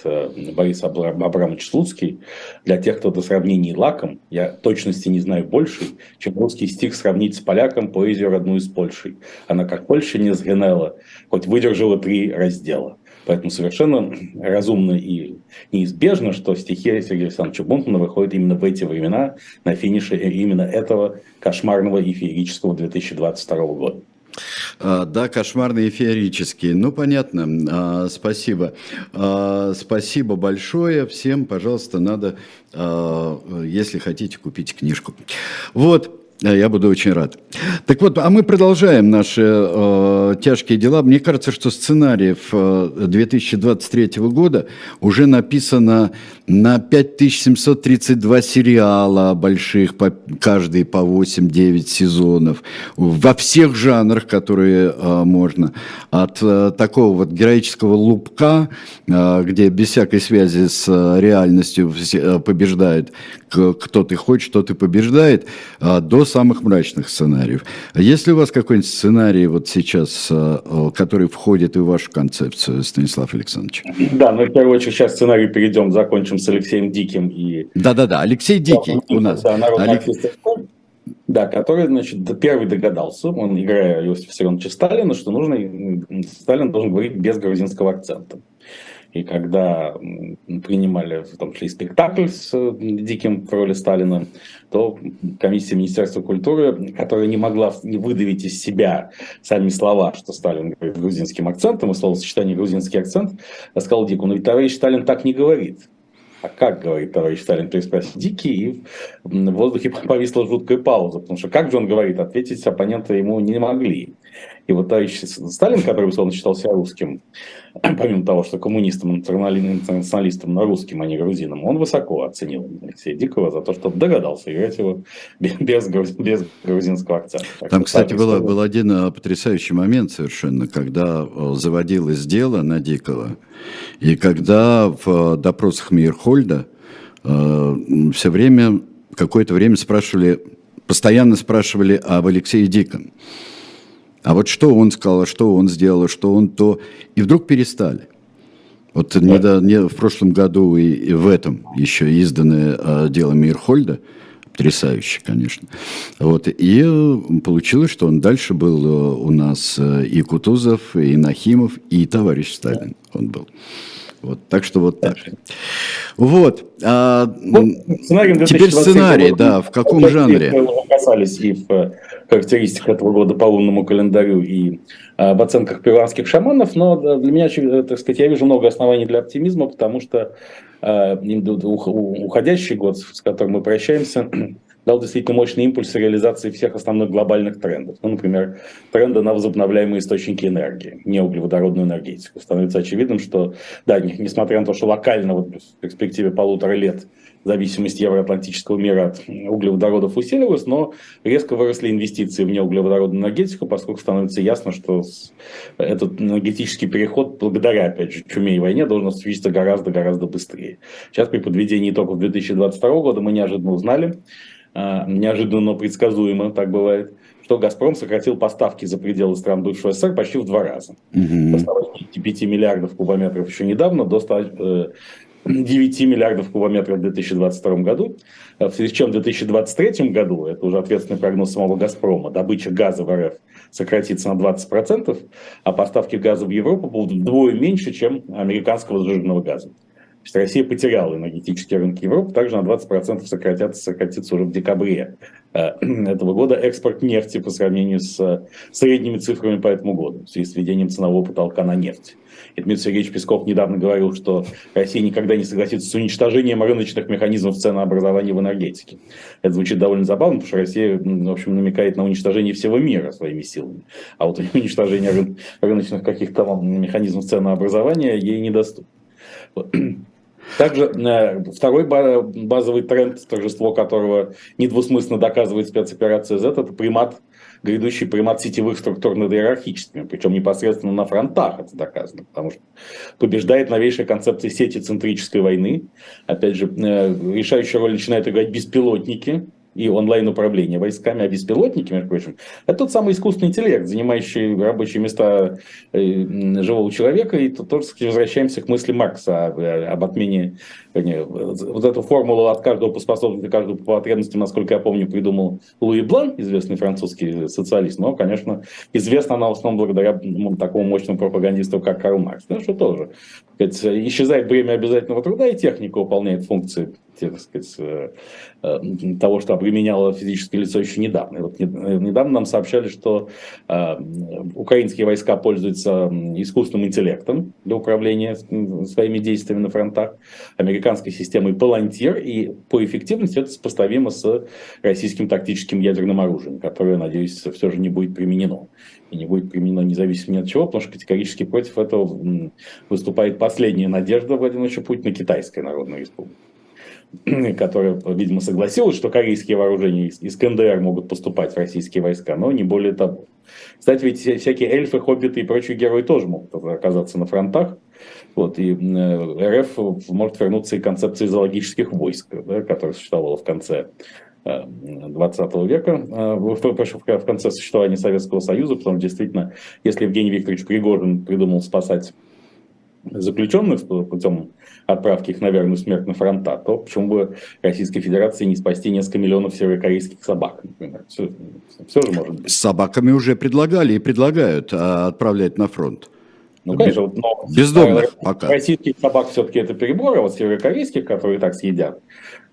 Борис Абрамович Слуцкий. Для тех, кто до сравнений лаком, я точности не знаю больше, чем русский стих сравнить с поляком поэзию родную с Польшей. Она, как Польша, не сгинела, хоть выдержала три раздела. Поэтому совершенно разумно и неизбежно, что стихи Сергея Александровича Бунтмана выходят именно в эти времена, на финише именно этого кошмарного и феерического две тысячи двадцать второго года. Да, кошмарные и феерические. Ну, понятно. Спасибо. Спасибо большое. Всем, пожалуйста, надо, если хотите, купить книжку. Вот. Я буду очень рад. Так вот, а мы продолжаем наши э, тяжкие дела. Мне кажется, что сценариев э, две тысячи двадцать третьего года уже написано на пять тысяч семьсот тридцать два сериала больших, по, каждый по восемь-девять сезонов, во всех жанрах, которые э, можно. От э, такого вот героического лупка, э, где без всякой связи с э, реальностью э, побеждает кто ты хочешь, кто ты побеждает, э, до самых мрачных сценариев. Есть ли у вас какой-нибудь сценарий вот сейчас, который входит и в вашу концепцию, Станислав Александрович? Да, ну, в первую очередь, сейчас сценарий перейдем, закончим с Алексеем Диким. И... Да-да-да, Алексей Дикий да, у нас. Да, народный артист, да, который, значит, первый догадался, он, играя Иосифа Виссарионовича Сталина, что нужно, Сталин должен говорить без грузинского акцента. И когда принимали, в том числе, и спектакль с Диким в роли Сталина, то комиссия Министерства культуры, которая не могла выдавить из себя сами слова, что Сталин говорит грузинским акцентом, и словосочетание «грузинский акцент», сказал Дику: «Ну ведь товарищ Сталин так не говорит». «А как, — говорит товарищ Сталин, — переспросил Дикий», и в воздухе повисла жуткая пауза, потому что как же он говорит, ответить оппоненты ему не могли. И вот товарищ Сталин, который, условно, считал себя русским, помимо того, что коммунистом, интернационалистом, но русским, а не грузином, он высоко оценил Алексея Дикого за то, что догадался играть его без, без грузинского акцента. Так там, кстати, было, был один потрясающий момент совершенно, когда заводилось дело на Дикого, и когда в допросах Мейерхольда э, все время, какое-то время спрашивали, постоянно спрашивали об Алексее Диком. А вот что он сказал, что он сделал, что он то... И вдруг перестали. Вот не до, не, в прошлом году и, и в этом еще изданное э, дело Мейерхольда, потрясающе, конечно. Вот, и получилось, что он дальше был э, у нас э, и Кутузов, и Нахимов, и товарищ Сталин он был. Вот, так что вот так. Вот. А, ну, теперь сценарий, да, в каком жанре? Мы касались и в характеристиках этого года по лунному календарю, и а, в оценках перуанских шаманов, но для меня, так сказать, я вижу много оснований для оптимизма, потому что а, уходящий год, с которым мы прощаемся, дал действительно мощный импульс реализации всех основных глобальных трендов. Ну, например, тренды на возобновляемые источники энергии, неуглеводородную энергетику. Становится очевидным, что, да, несмотря на то, что локально вот, в перспективе полутора лет зависимость евроатлантического мира от углеводородов усилилась, но резко выросли инвестиции в неуглеводородную энергетику, поскольку становится ясно, что этот энергетический переход, благодаря, опять же, чуме и войне, должен осуществиться гораздо-гораздо быстрее. Сейчас при подведении итогов две тысячи двадцать второго года мы неожиданно узнали, неожиданно, но предсказуемо, так бывает, что «Газпром» сократил поставки за пределы стран бывшего СССР почти в два раза. Mm-hmm. Поставок пять миллиардов кубометров еще недавно до девяти миллиардов кубометров в две тысячи двадцать втором году. В связи с чем в две тысячи двадцать третьем году, это уже ответственный прогноз самого «Газпрома», добыча газа в РФ сократится на двадцать процентов, а поставки газа в Европу будут вдвое меньше, чем американского сжиженного газа. То есть Россия потеряла энергетические рынки Европы, также на двадцать процентов сократятся, сократится уже в декабре этого года экспорт нефти по сравнению с средними цифрами по этому году, в связи с введением ценового потолка на нефть. И Дмитрий Сергеевич Песков недавно говорил, что Россия никогда не согласится с уничтожением рыночных механизмов ценообразования в энергетике. Это звучит довольно забавно, потому что Россия, в общем, намекает на уничтожение всего мира своими силами. А вот уничтожение ры- рыночных каких-то механизмов ценообразования ей недоступно. Также второй базовый тренд, торжество которого недвусмысленно доказывает спецоперация Z, это примат, грядущий примат сетевых структур над иерархическими, причем непосредственно на фронтах это доказано, потому что побеждает новейшая концепция сети центрической войны. Опять же, решающую роль начинают играть беспилотники и онлайн-управление войсками, а беспилотники, между прочим, это тот самый искусственный интеллект, занимающий рабочие места живого человека, и тут тоже возвращаемся к мысли Маркса об, об отмене, вернее, вот эту формулу «от каждого по способности, каждого по потребности», насколько я помню, придумал Луи Блан, известный французский социалист, но, конечно, известна она в основном благодаря такому мощному пропагандисту, как Карл Маркс, да, что тоже, так сказать, исчезает бремя обязательного труда, и техника выполняет функции, так сказать, того, что применяло физическое лицо еще недавно. И вот недавно нам сообщали, что э, украинские войска пользуются искусственным интеллектом для управления своими действиями на фронтах, американской системой Palantir, и по эффективности это сопоставимо с российским тактическим ядерным оружием, которое, надеюсь, все же не будет применено. И не будет применено независимо ни от чего, потому что категорически против этого выступает последняя надежда Владимира Владимировича Путина — Китайская Народная Республика, которая, видимо, согласилась, что корейские вооружения из КНДР могут поступать в российские войска, но не более того. Кстати, ведь всякие эльфы, хоббиты и прочие герои тоже могут оказаться на фронтах. Вот, и РФ может вернуться и к концепции зоологических войск, да, которая существовала в конце двадцатого века, в конце существования Советского Союза, потому что действительно, если Евгений Викторович Пригожин придумал спасать заключенных путем отправки их, наверное, в смертные фронта, то почему бы Российской Федерации не спасти несколько миллионов северокорейских собак, например? Все, все же может быть. С собаками уже предлагали и предлагают отправлять на фронт. Ну, конечно, Без, но бездомных пока. Российских собак все-таки это перебор, а вот северокорейских, которые так съедят,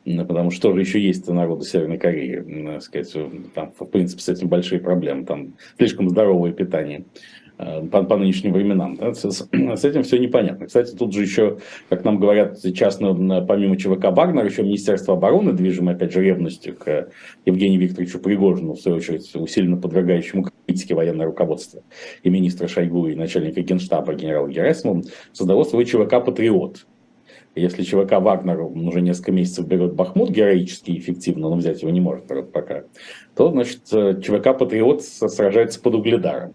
потому что же еще есть народу Северной Кореи, сказать, там, в принципе, с этим большие проблемы, там слишком здоровое питание. По, по нынешним временам. Да? С, с, с этим все непонятно. Кстати, тут же еще, как нам говорят сейчас, ну, помимо ЧВК «Вагнер», еще Министерство обороны, движимое, опять же, ревностью к Евгению Викторовичу Пригожину, в свою очередь, усиленно подвергающему критике военное руководство и министра Шойгу, и начальника Генштаба генерала Герасимова, создало свой ЧВК «Патриот». Если ЧВК «Вагнер» уже несколько месяцев берет Бахмут героически и эффективно, но взять его не может, правда, пока, то, значит, ЧВК «Патриот» сражается под Угледаром.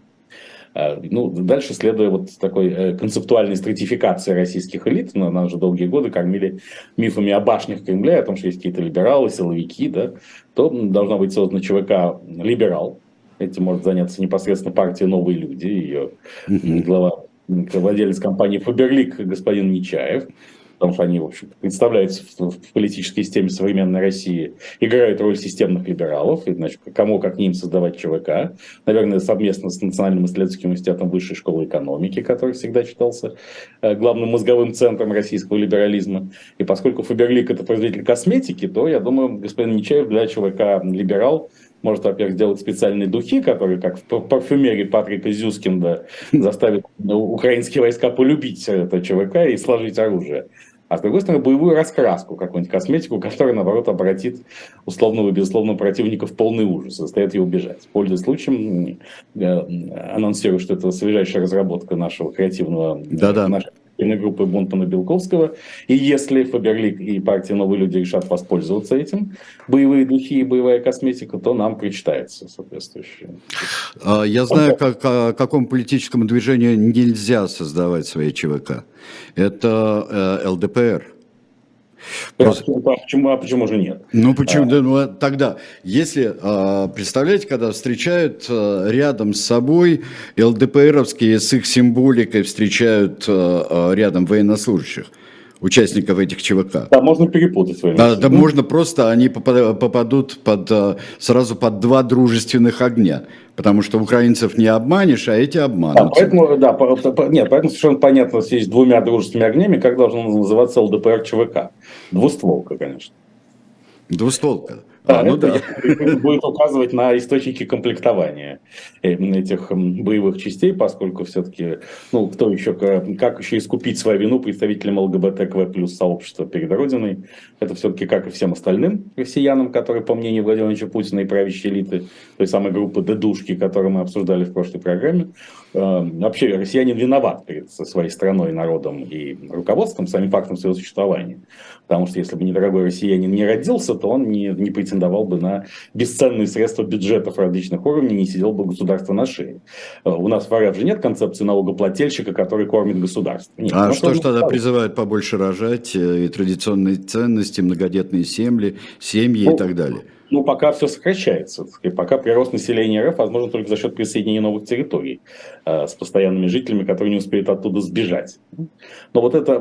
Ну, дальше, следуя вот такой концептуальной стратификации российских элит, но нас же долгие годы кормили мифами о башнях Кремля, о том, что есть какие-то либералы, силовики, да, то должна быть создана ЧВК «Либерал». Этим может заняться непосредственно партия «Новые люди», ее глава, владелец компании «Фаберлик» господин Нечаев, потому что они, в общем, представляются в политической системе современной России, играют роль системных либералов, и, значит, кому как не им создавать ЧВК, наверное, совместно с Национальным исследовательским институтом Высшей школы экономики, который всегда считался главным мозговым центром российского либерализма. И поскольку Фаберлик – это производитель косметики, то, я думаю, господин Нечаев для ЧВК «Либерал» может, во-первых, сделать специальные духи, которые, как в парфюмерии Патрика Зюскинда, заставят украинские войска полюбить это ЧВК и сложить оружие. А с другой стороны, боевую раскраску, какую-нибудь косметику, которая, наоборот, обратит условного и безусловного противника в полный ужас и заставит его бежать. Пользуясь случаем, анонсирую, что это свежайшая разработка нашего креативного... Да-да. Нашего... группы Бунтмана, Белковского. И если Фаберлик и партия «Новые люди» решат воспользоваться этим, боевые духи и боевая косметика, то нам причитается соответствующее. Я знаю, как, о каком политическом движению нельзя создавать свои ЧВК. Это ЛДПР. Просто... А, почему, а почему же нет? Ну почему? А... Ну, тогда, если, представляете, когда встречают рядом с собой ЛДПРовские с их символикой, встречают рядом военнослужащих, участников этих ЧВК. Да, можно перепутать. Да, да, можно просто, они попадут под, сразу под два дружественных огня. Потому что украинцев не обманешь, а эти обманывают. Да, поэтому, да, по, по, нет, поэтому совершенно понятно, что есть двумя дружественными огнями, как должно называться ЛДПР ЧВК. Двустволка, конечно. Двустволка. Да, а, ну это да. Будет указывать на источники комплектования этих боевых частей, поскольку все-таки, ну, кто еще, как еще искупить свою вину представителям ЛГБТКВ плюс сообщества перед Родиной, это все-таки, как и всем остальным россиянам, которые, по мнению Владимира Владимировича Путина и правящей элиты, той самой группы «Дедушки», которую мы обсуждали в прошлой программе, вообще россиянин виноват перед своей страной, народом и руководством, самим фактом своего существования. Потому что если бы недорогой россиянин не родился, то он не, не претендовал бы на бесценные средства бюджетов различных уровней, не сидел бы государство на шее. У нас в РФ же нет концепции налогоплательщика, который кормит государство. Нет, а что ж тогда призывают побольше рожать, и традиционные ценности, многодетные семьи, семьи ну, и так далее? Ну, пока все сокращается. Пока прирост населения РФ возможен только за счет присоединения новых территорий э, с постоянными жителями, которые не успеют оттуда сбежать. Но вот это,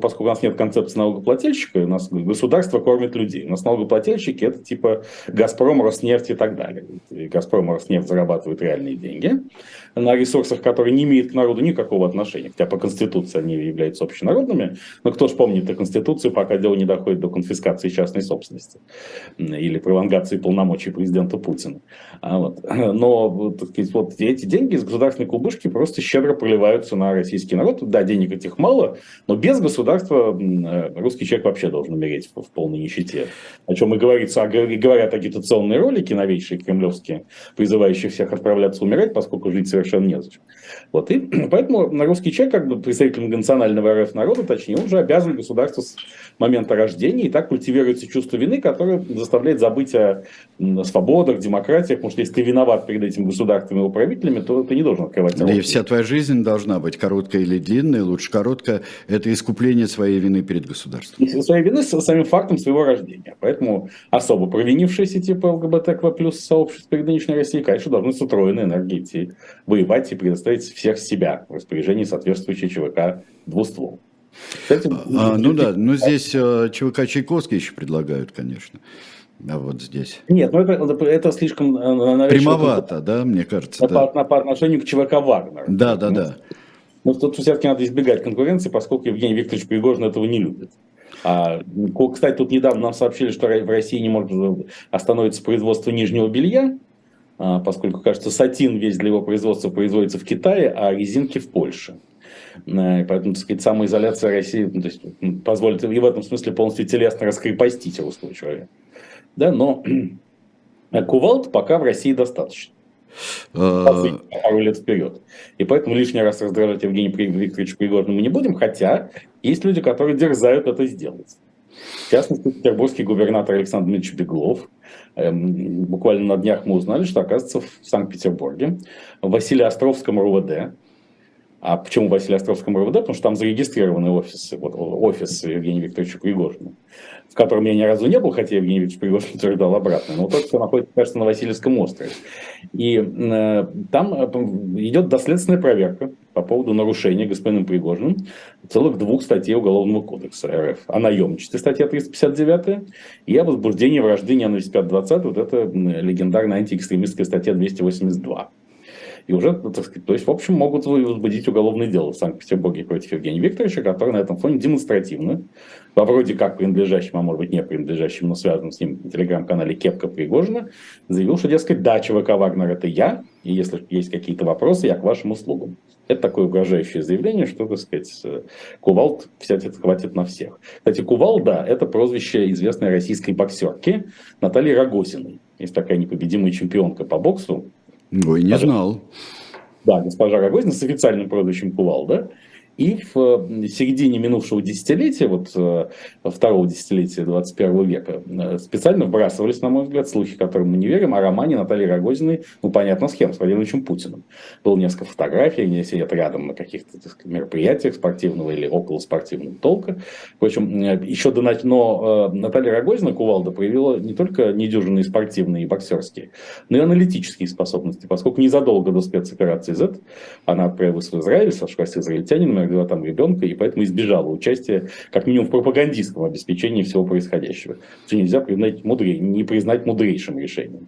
поскольку у нас нет концепции налогоплательщика, у нас государство кормит людей. У нас налогоплательщики – это типа «Газпром», «Роснефть» и так далее. И «Газпром», «Роснефть» зарабатывают реальные деньги на ресурсах, которые не имеют к народу никакого отношения. Хотя по Конституции они являются общенародными. Но кто ж помнит о Конституции, пока дело не доходит до конфискации частной собственности или права и полномочий президента Путина. А вот. Но так сказать, вот эти деньги из государственной кубышки просто щедро проливаются на российский народ. Да, денег этих мало, но без государства русский человек вообще должен умереть в полной нищете. О чем и говорится, говорят агитационные ролики новейшие кремлевские, призывающие всех отправляться умирать, поскольку жить совершенно не зачем. Вот. И поэтому русский человек, как бы представитель национального РФ народа, точнее, он же обязан государству с момента рождения, и так культивируется чувство вины, которое заставляет забыть о свободах, демократиях, потому что если ты виноват перед этим государством и его правителями, то ты не должен открывать рот. И вся твоя жизнь должна быть короткая или длинная, лучше короткая, это искупление своей вины перед государством. И своей вины с самим фактом своего рождения. Поэтому особо провинившиеся типа ЛГБТК плюс сообщества и нынешней России, конечно, должны с утроенной энергией идти воевать и предоставить всех себя в распоряжении соответствующей ЧВК двуствол. Кстати, а, ну да, но здесь ЧВК Чайковский еще предлагают, конечно. А вот здесь. Нет, ну это, это слишком... Прямовато, это, да, мне кажется. По, да. по отношению к ЧВК Вагнер. Да, да, ну, да. Но тут все-таки надо избегать конкуренции, поскольку Евгений Викторович Пригожин этого не любит. А, кстати, тут недавно нам сообщили, что в России не может остановиться производство нижнего белья, поскольку, кажется, сатин весь для его производства производится в Китае, а резинки в Польше. Поэтому, так сказать, самоизоляция России, ну, то есть, позволит и в этом смысле полностью телесно раскрепостить русского человека. Да, но кувалд пока в России достаточно. Пару лет вперед. И поэтому лишний раз раздражать Евгения Викторовича Пригожина мы не будем, хотя есть люди, которые дерзают это сделать. В частности, петербургский губернатор Александр Дмитриевич Беглов. Эм, буквально на днях мы узнали, что, оказывается, в Санкт-Петербурге в Василеостровском РУВД. А почему в Василеостровском РУВД? Потому что там зарегистрированы офисы, вот офис Евгения Викторовича Пригожина, в котором я ни разу не был, хотя Евгений Викторович Пригожин утверждал обратно, но тот, кто находится, кажется, на Васильевском острове. И э, там идет доследственная проверка по поводу нарушения господином Пригожиным целых двух статей Уголовного кодекса РФ. О наемничестве, статья триста пятьдесят девятая, и о возбуждении вражды, ненависти пятьсот двадцать, вот это легендарная антиэкстремистская статья двести восемьдесят два. И уже, так сказать, то есть, в общем, могут возбудить уголовное дело в Санкт-Петербурге против Евгения Викторовича, который на этом фоне демонстративно, во вроде как принадлежащем, а может быть не принадлежащем, но связанном с ним телеграм-канале «Кепка Пригожина», заявил, что, дескать, да, ЧВК «Вагнер» — это я, и если есть какие-то вопросы, я к вашим услугам. Это такое угрожающее заявление, что, так сказать, кувалд взять это хватит на всех. Кстати, кувалда — это прозвище известной российской боксерки Натальи Рогозиной. Есть такая непобедимая чемпионка по боксу. Ой, не знал. Да, госпожа Рогозина с официальным прозвищем «Кувалда». И в середине минувшего десятилетия, вот второго десятилетия двадцать первого века, специально вбрасывались, на мой взгляд, слухи, которым мы не верим, о романе Натальи Рогозиной, ну, понятно, с кем, с Владимировичем Путиным. Было несколько фотографий, они сидят рядом на каких-то, так сказать, мероприятиях спортивного или околоспортивного толка. Впрочем, еще до начала, но Наталья Рогозина, кувалда, проявила не только недюжинные спортивные и боксерские, но и аналитические способности, поскольку незадолго до спецоперации Z она отправилась в Израиль, сошлась с израильтянином, родила там ребенка, и поэтому избежала участия, как минимум, в пропагандистском обеспечении всего происходящего. Что нельзя признать мудрей, не признать мудрейшим решением.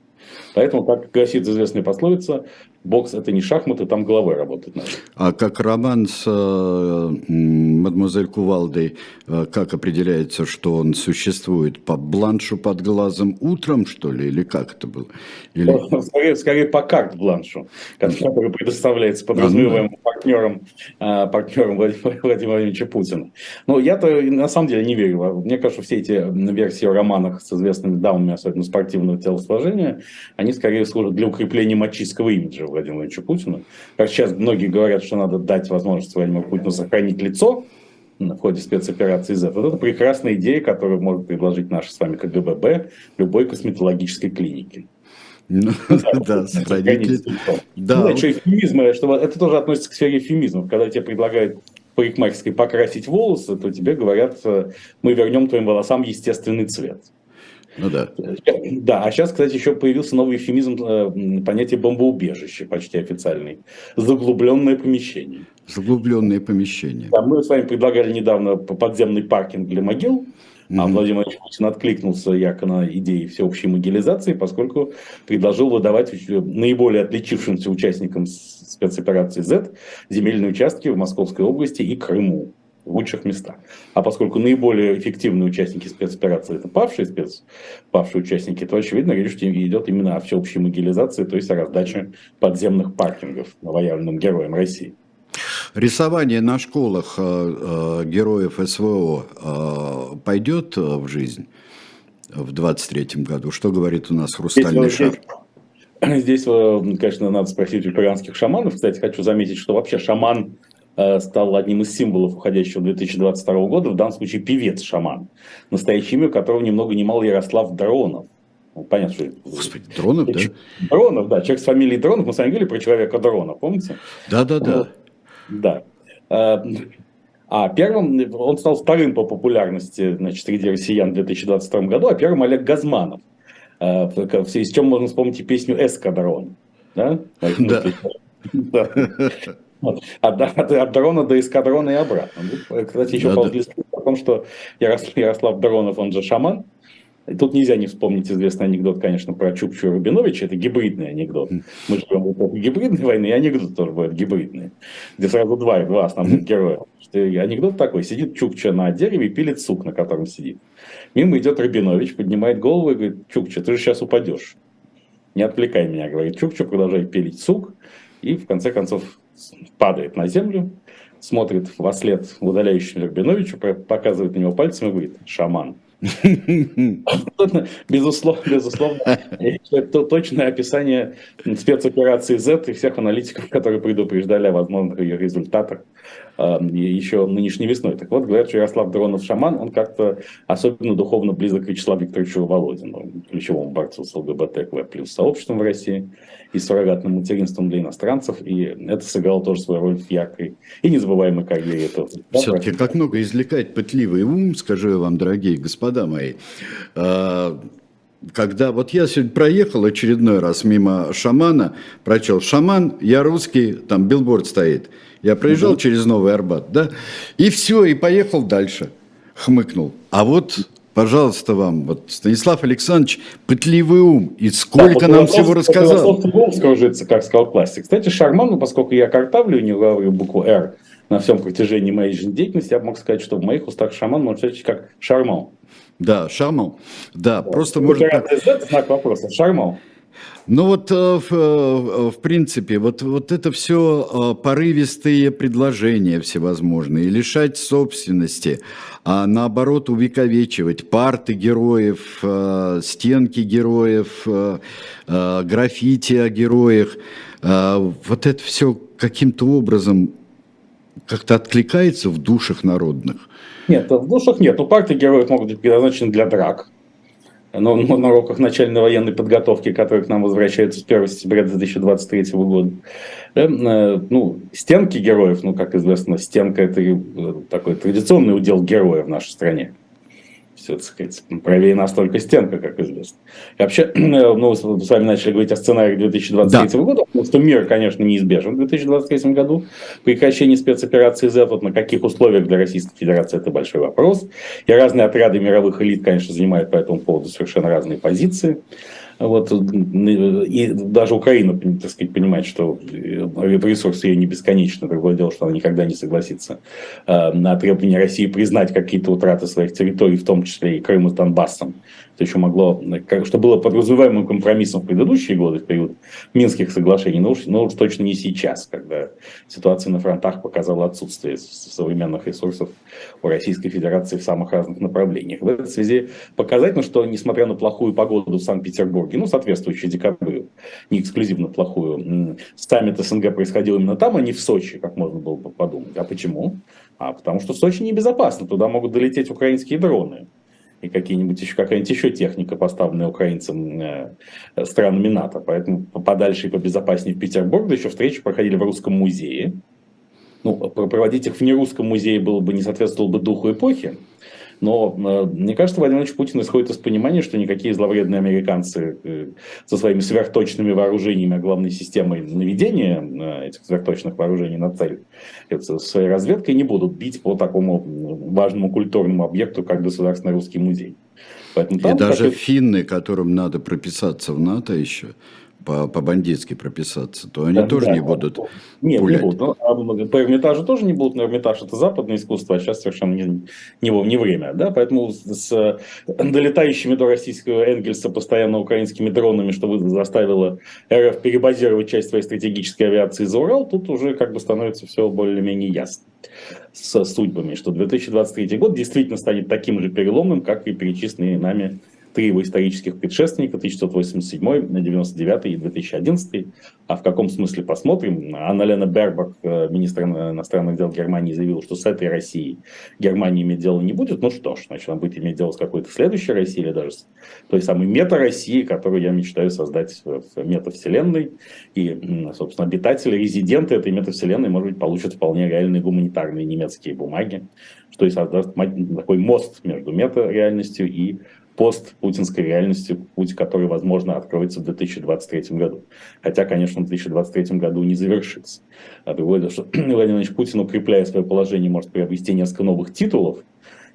Поэтому, как гласит известная пословица, бокс — это не шахматы, там головой работать надо. А как роман с э, мадемуазель Кувалдой, э, как определяется, что он существует? По бланшу под глазом утром, что ли, или как это было? Или... Скорее, скорее по карт-бланшу, который предоставляется подразумеваемым партнером, э, партнером Владимира Владимировича Путина. Но я-то на самом деле не верю. Мне кажется, все эти версии о романах с известными дамами, особенно спортивного телосложения, они скорее служат для укрепления мачистского имиджа Владимира Владимировича Путина. Как сейчас многие говорят, что надо дать возможность Владимиру Путину сохранить лицо в ходе спецоперации Z. Вот это прекрасная идея, которую может предложить наш с вами КГББ любой косметологической клинике. Ну, да, сохранить лицо. Да, еще эвфемизм, это тоже относится к сфере эвфемизмов. Когда тебе предлагают в парикмахерской покрасить волосы, то тебе говорят, мы вернем твоим волосам естественный цвет. Ну да. Да, а сейчас, кстати, еще появился новый эвфемизм э, понятия бомбоубежище, почти официальный. Заглубленное помещение. Заглубленное помещение. Да, мы с вами предлагали недавно подземный паркинг для могил, mm-hmm. а Владимир Путин откликнулся яко на идеи всеобщей могилизации, поскольку предложил выдавать наиболее отличившимся участникам спецоперации Z земельные участки в Московской области и Крыму. В лучших местах. А поскольку наиболее эффективные участники спецоперации — это павшие спец, павшие участники, то очевидно, речь идет именно о всеобщей могилизации, то есть о раздаче подземных паркингов новоявленным героям России. Рисование на школах э, э, героев СВО э, пойдет в жизнь в двадцать третьем году? Что говорит у нас «Хрустальный здесь, шар»? Здесь, здесь, конечно, надо спросить у курганских шаманов. Кстати, хочу заметить, что вообще шаман стал одним из символов уходящего две тысячи двадцать второго года, в данном случае певец-шаман, настоящее имя которого ни много ни мало Ярослав Дронов. Понятно, что... Господи, Дронов, да? Дронов, да, человек с фамилией Дронов, мы с вами говорили про человека Дрона, помните? Да-да-да. Да. А первым, он стал вторым по популярности, значит, среди россиян в две тысячи двадцать втором году, а первым Олег Газманов. В связи с чем можно вспомнить и песню «Эскадрон». Да. От дрона до эскадрона и обратно. Кстати, еще по-английски о том, что Ярослав Дронов, он же шаман. И тут нельзя не вспомнить известный анекдот, конечно, про Чукчу и Рубиновича. Это гибридный анекдот. Мы живем в эпоху гибридной войны, и анекдот тоже будет гибридный. Где сразу два, два основных героя. Анекдот такой. Сидит Чукча на дереве и пилит сук, на котором сидит. Мимо идет Рубинович, поднимает голову и говорит: «Чукча, ты же сейчас упадешь. Не отвлекай меня», говорит Чукча, продолжает пилить сук. И в конце концов падает на землю, смотрит во след удаляющему Рубиновичу, показывает на него пальцем и говорит: «Шаман». Безусловно, безусловно, это точное описание спецоперации Z и всех аналитиков, которые предупреждали о возможных ее результатах еще нынешней весной. Так вот, говорят, что Ярослав Дронов шаман, он как-то особенно духовно близок к Вячеславу Викторовичу Володину, ключевому борцу с ЛГБТК плюс сообществом в России и с суррогатным материнством для иностранцев, и это сыграло тоже свою роль в яркой и незабываемой карьере этого. Все-таки как много извлекает пытливый ум, скажу я вам, дорогие господа мои. Когда вот я сегодня проехал очередной раз мимо шамана, прочел: «Шаман, я русский», там билборд стоит. Я проезжал угу. через Новый Арбат, да, и все, и поехал дальше, хмыкнул. А вот, пожалуйста, вам, вот Станислав Александрович, пытливый ум, и сколько да, вот нам всего рассказал. Скружится, как сказал классик. Кстати, шарману, поскольку я картавлю, не говорю букву «Р» на всем протяжении моей жизнедеятельности, я мог сказать, что в моих устах шаман можно сказать как «шарман». Да, шарман. Да, да, просто можно... Это знак вопроса. Шарман. Ну вот, в, в принципе, вот, вот это все порывистые предложения всевозможные, лишать собственности, а наоборот увековечивать парты героев, стенки героев, граффити о героях. Вот это все каким-то образом как-то откликается в душах народных. Нет, в душах нет. У партии героев могут быть предназначены для драк. Но на уроках начальной военной подготовки, которые к нам возвращаются с первого сентября две тысячи двадцать третьего года, да, ну, стенки героев, ну, как известно, стенка – это такой традиционный удел героя в нашей стране. Все, так сказать, правее нас только стенка, как известно. И вообще, ну, мы с вами начали говорить о сценариях две тысячи двадцать третьего да. года, потому что мир, конечно, неизбежен в две тысячи двадцать третьем году. Прекращение спецоперации Z, вот на каких условиях для Российской Федерации, это большой вопрос. И разные отряды мировых элит, конечно, занимают по этому поводу совершенно разные позиции. Вот. И даже Украина, так сказать, понимает, что ресурсы ее не бесконечны. Другое дело, что она никогда не согласится на требование России признать какие-то утраты своих территорий, в том числе и Крым с Донбассом. Это еще могло, что было подразумеваемым компромиссом в предыдущие годы, в период Минских соглашений, но уж, но уж точно не сейчас, когда ситуация на фронтах показала отсутствие современных ресурсов у Российской Федерации в самых разных направлениях. В этой связи показательно, что несмотря на плохую погоду в Санкт-Петербурге, ну, соответствующую декабрю, не эксклюзивно плохую, саммит СНГ происходил именно там, а не в Сочи, как можно было бы подумать. А почему? А потому что в Сочи небезопасно, туда могут долететь украинские дроны. И какие-нибудь еще, какая-нибудь еще техника, поставленная украинцам э, странами НАТО. Поэтому подальше и побезопаснее в Петербург. Да еще встречи проходили в Русском музее. Ну, проводить их в нерусском музее было бы, не соответствовало бы духу эпохи. Но э, мне кажется, Владимир Владимирович Путин исходит из понимания, что никакие зловредные американцы э, со своими сверхточными вооружениями, а главной системой наведения э, этих сверхточных вооружений на цель, э, своей разведкой, не будут бить по такому важному культурному объекту, как Государственный русский музей. Поэтому там, и даже как... финны, которым надо прописаться в НАТО еще, по- по-бандитски прописаться, то они да, тоже да, не будут то... Нет, пулять. Не будут. Ну, по Эрмитажу тоже не будут, но Эрмитаж — это западное искусство, а сейчас совершенно не, не, не время. Да? Поэтому с долетающими до российского Энгельса постоянно украинскими дронами, что заставило РФ перебазировать часть своей стратегической авиации за Урал, тут уже как бы становится все более-менее ясно с судьбами, что две тысячи двадцать третий год действительно станет таким же переломным, как и перечисленные нами три его исторических предшественника, тысяча девятьсот восемьдесят седьмой, девяносто девятый и две тысячи одиннадцатый. А в каком смысле, посмотрим. Анна-Лена Бербак, министр иностранных дел Германии, заявила, что с этой Россией Германия иметь дело не будет. Ну что ж, значит, она будет иметь дело с какой-то следующей Россией, или даже с той самой мета-России, которую я мечтаю создать в метавселенной. И, собственно, обитатели, резиденты этой метавселенной, может быть, получат вполне реальные гуманитарные немецкие бумаги, что и создаст такой мост между мета-реальностью и постпутинской реальности, путь, который, возможно, откроется в две тысячи двадцать третьем году. Хотя, конечно, в две тысячи двадцать третьем году не завершится. А приводит, что Владимир Владимирович Путин, укрепляя свое положение, может приобрести несколько новых титулов.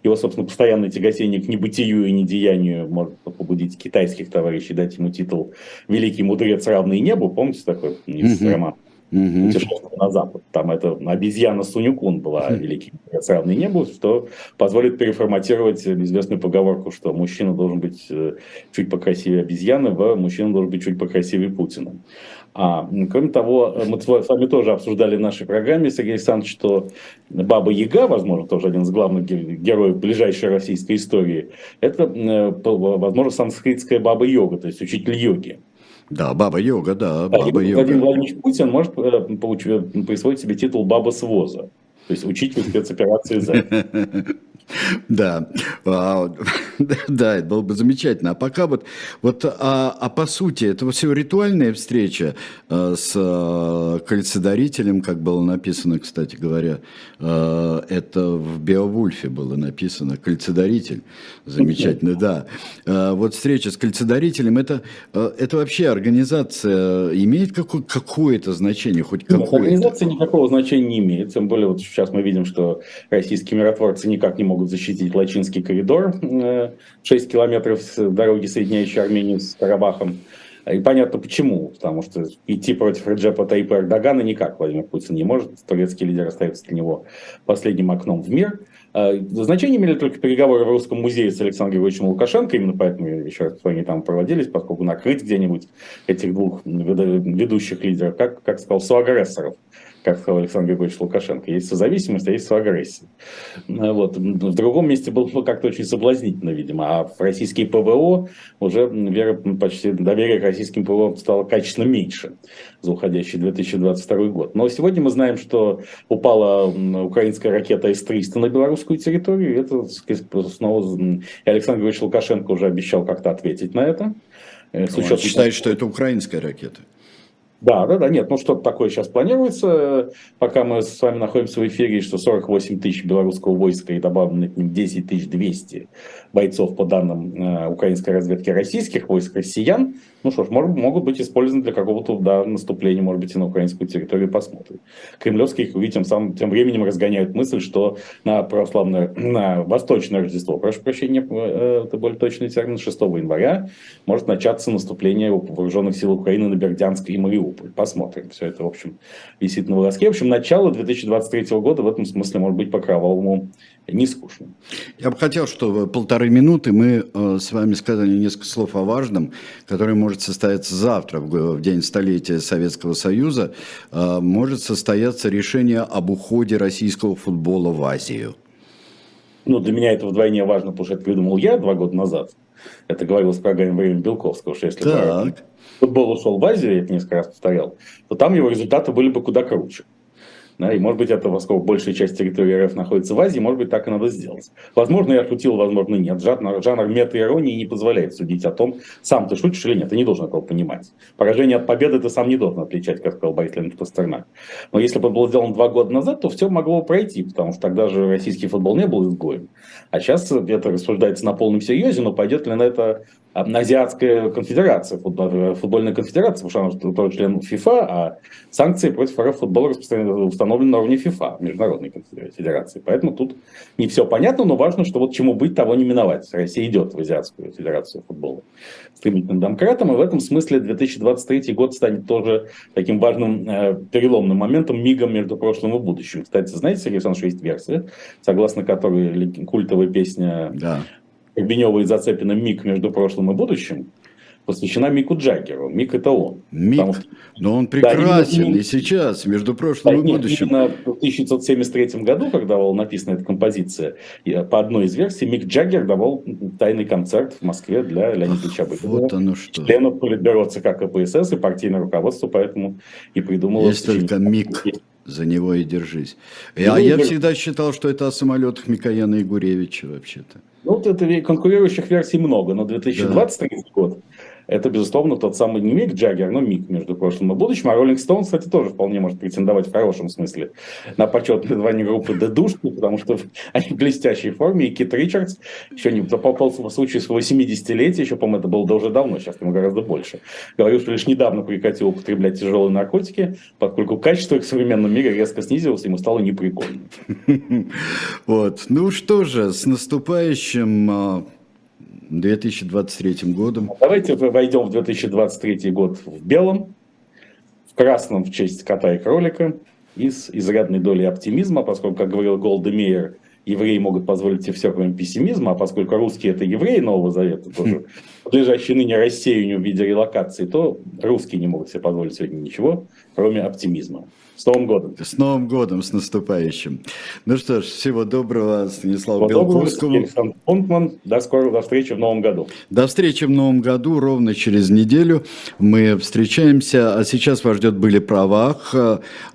Его, собственно, постоянное тяготение к небытию и недеянию может побудить китайских товарищей, дать ему титул «Великий мудрец, равный небу». Помните такой mm-hmm. роман? Mm-hmm. «Путешествие на запад». Там это обезьяна Сунюкун была «Великий мудрец, равный небу», что позволит переформатировать известную поговорку, что мужчина должен быть чуть покрасивее обезьяны, а мужчина должен быть чуть покрасивее Путина. А, кроме того, мы с вами тоже обсуждали в нашей программе, Сергей Александрович, что Баба Яга, возможно, тоже один из главных героев ближайшей российской истории, это, возможно, санскритская Баба Йога, то есть учитель йоги. Да, Баба Йога, да, Баба Йога. Владимир Владимирович Путин может получить, присвоить себе титул Баба с воза, то есть учитель спецоперации «Зай». Да, да, это было бы замечательно. А пока вот, вот а, а по сути, это все ритуальная встреча с кольцедарителем, как было написано, кстати говоря, это в Беовульфе было написано, кольцедаритель, замечательно, да. Вот встреча с кольцедарителем, это, это вообще организация имеет какое- какое-то значение, хоть какое-то? Организация никакого значения не имеет, тем более вот сейчас мы видим, что российские миротворцы никак не могут защитить Лачинский коридор, шесть километров дороги, соединяющей Армению с Карабахом. И понятно почему, потому что идти против Реджепа Тайипа Эрдогана никак Владимир Путин не может, турецкий лидер остается для него последним окном в мир. Значение имели только переговоры в Русском музее с Александром Григорьевичем Лукашенко, именно поэтому еще раз они там проводились, поскольку накрыть где-нибудь этих двух ведущих лидеров, как, как сказал, соагрессоров, как сказал Александр Григорьевич Лукашенко. Есть созависимость, а есть соагрессия. Вот. В другом месте было как-то очень соблазнительно, видимо. А в российские ПВО уже вера, почти доверие к российским ПВО стало качественно меньше за уходящий две тысячи двадцать второй год. Но сегодня мы знаем, что упала украинская ракета эс триста на белорусскую территорию. И это снова... И Александр Григорьевич Лукашенко уже обещал как-то ответить на это. Он считает, что это украинская ракета. Да, да, да, нет, ну что-то такое сейчас планируется, пока мы с вами находимся в эфире, что сорок восемь тысяч белорусского войска и добавлено к ним десять тысяч двести бойцов, по данным э, украинской разведки, российских войск, россиян, ну что ж, может, могут быть использованы для какого-то да, наступления, может быть, и на украинскую территорию, посмотрим. Кремлевские круги тем самым, тем временем разгоняют мысль, что на православное, на восточное Рождество, прошу прощения, это более точный термин, шестого января может начаться наступление вооруженных сил Украины на Бердянск и Мариуполь. Посмотрим. Все это, в общем, висит на волоске. В общем, начало две тысячи двадцать третьего года в этом смысле может быть по-кровавому не скучно. Я бы хотел, чтобы полторы минуты мы с вами сказали несколько слов о важном, которое может состояться завтра, в день столетия Советского Союза. Может состояться решение об уходе российского футбола в Азию. Ну, для меня это вдвойне важно, потому что это придумал я два года назад. Это говорилось в программе «Время Белковского», что если бы футбол ушел в Азию, я это несколько раз повторял, то там его результаты были бы куда круче. Да, и, может быть, это, поскольку большая часть территории РФ находится в Азии, может быть, так и надо сделать. Возможно, я шутил, возможно, нет. Жанр, жанр мета-иронии не позволяет судить о том, сам ты шутишь или нет. Ты не должен этого понимать. Поражение от победы ты сам не должен отличать, как сказал Борис Леонидович Пастернак. Но если бы это было сделано два года назад, то все могло пройти, потому что тогда же российский футбол не был изгоем. А сейчас это рассуждается на полном серьезе, но пойдет ли на это... Азиатская конфедерация, футбольная конфедерация, потому что она тоже член ФИФА, а санкции против РФ футбола установлены на уровне ФИФА, Международной конфедерации. Поэтому тут не все понятно, но важно, что вот чему быть, того не миновать. Россия идет в Азиатскую федерацию футбола стремительным домкратом, и в этом смысле две тысячи двадцать третий год станет тоже таким важным э, переломным моментом, мигом между прошлым и будущим. Кстати, знаете, Сергей Александрович, есть версия, согласно которой культовая песня... Да. Бенёва и Зацепина «Миг между прошлым и будущим» посвящена Мику Джаггеру. Мик — это он. Мик, что... но он прекрасен, да, именно... и сейчас, между прошлым да, и будущим. Именно в тысяча девятьсот семьдесят третьем году, когда была написана эта композиция, по одной из версий, Мик Джаггер давал тайный концерт в Москве для Леонида Ильича Быкова. Вот оно что. Членов Политбюро ЦК КПСС и партийное руководство, поэтому и придумал... Есть только Мик. За него и держись. И, а я всегда считал, что это о самолетах Микояна и Гуревича вообще-то. Ну, вот это конкурирующих версий много, но две тысячи двадцать третий да. год Это, безусловно, тот самый не Мик Джаггер, но миг между прошлым и будущим. А Роллинг Стоун, кстати, тоже вполне может претендовать в хорошем смысле на почетное звание группы «Дедушки», потому что они в блестящей форме. И Кит Ричардс еще не попался в случае своего семидесятилетия, еще, по-моему, это было уже давно, сейчас ему гораздо больше. Говорил, что лишь недавно прекратил употреблять тяжелые наркотики, поскольку качество их в современном мире резко снизилось, ему стало неприкольно. Вот. Ну что же, с наступающим две тысячи двадцать третьим годом. Давайте войдем в две тысячи двадцать третий год в белом, в красном в честь кота и кролика, и с изрядной долей оптимизма, поскольку, как говорил Голда Меир, евреи могут позволить себе все, кроме пессимизма, а поскольку русские — это евреи Нового Завета, тоже подлежащие ныне рассеянию в виде релокации, то русские не могут себе позволить сегодня ничего, кроме оптимизма. С Новым годом! С Новым годом, с наступающим! Ну что ж, всего доброго Станиславу Белковскому. Александр Бунтман. До скорого, до встречи в Новом году. До встречи в Новом году, ровно через неделю мы встречаемся. А сейчас вас ждет «Были правах».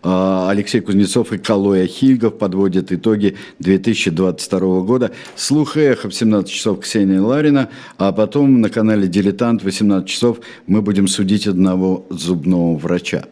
Алексей Кузнецов и Калой Ахильгов подводят итоги две тысячи двадцать второго года. Слух и эхо в семнадцать часов Ксения Ларина, а потом на канале «Дилетант» в восемнадцать часов мы будем судить одного зубного врача.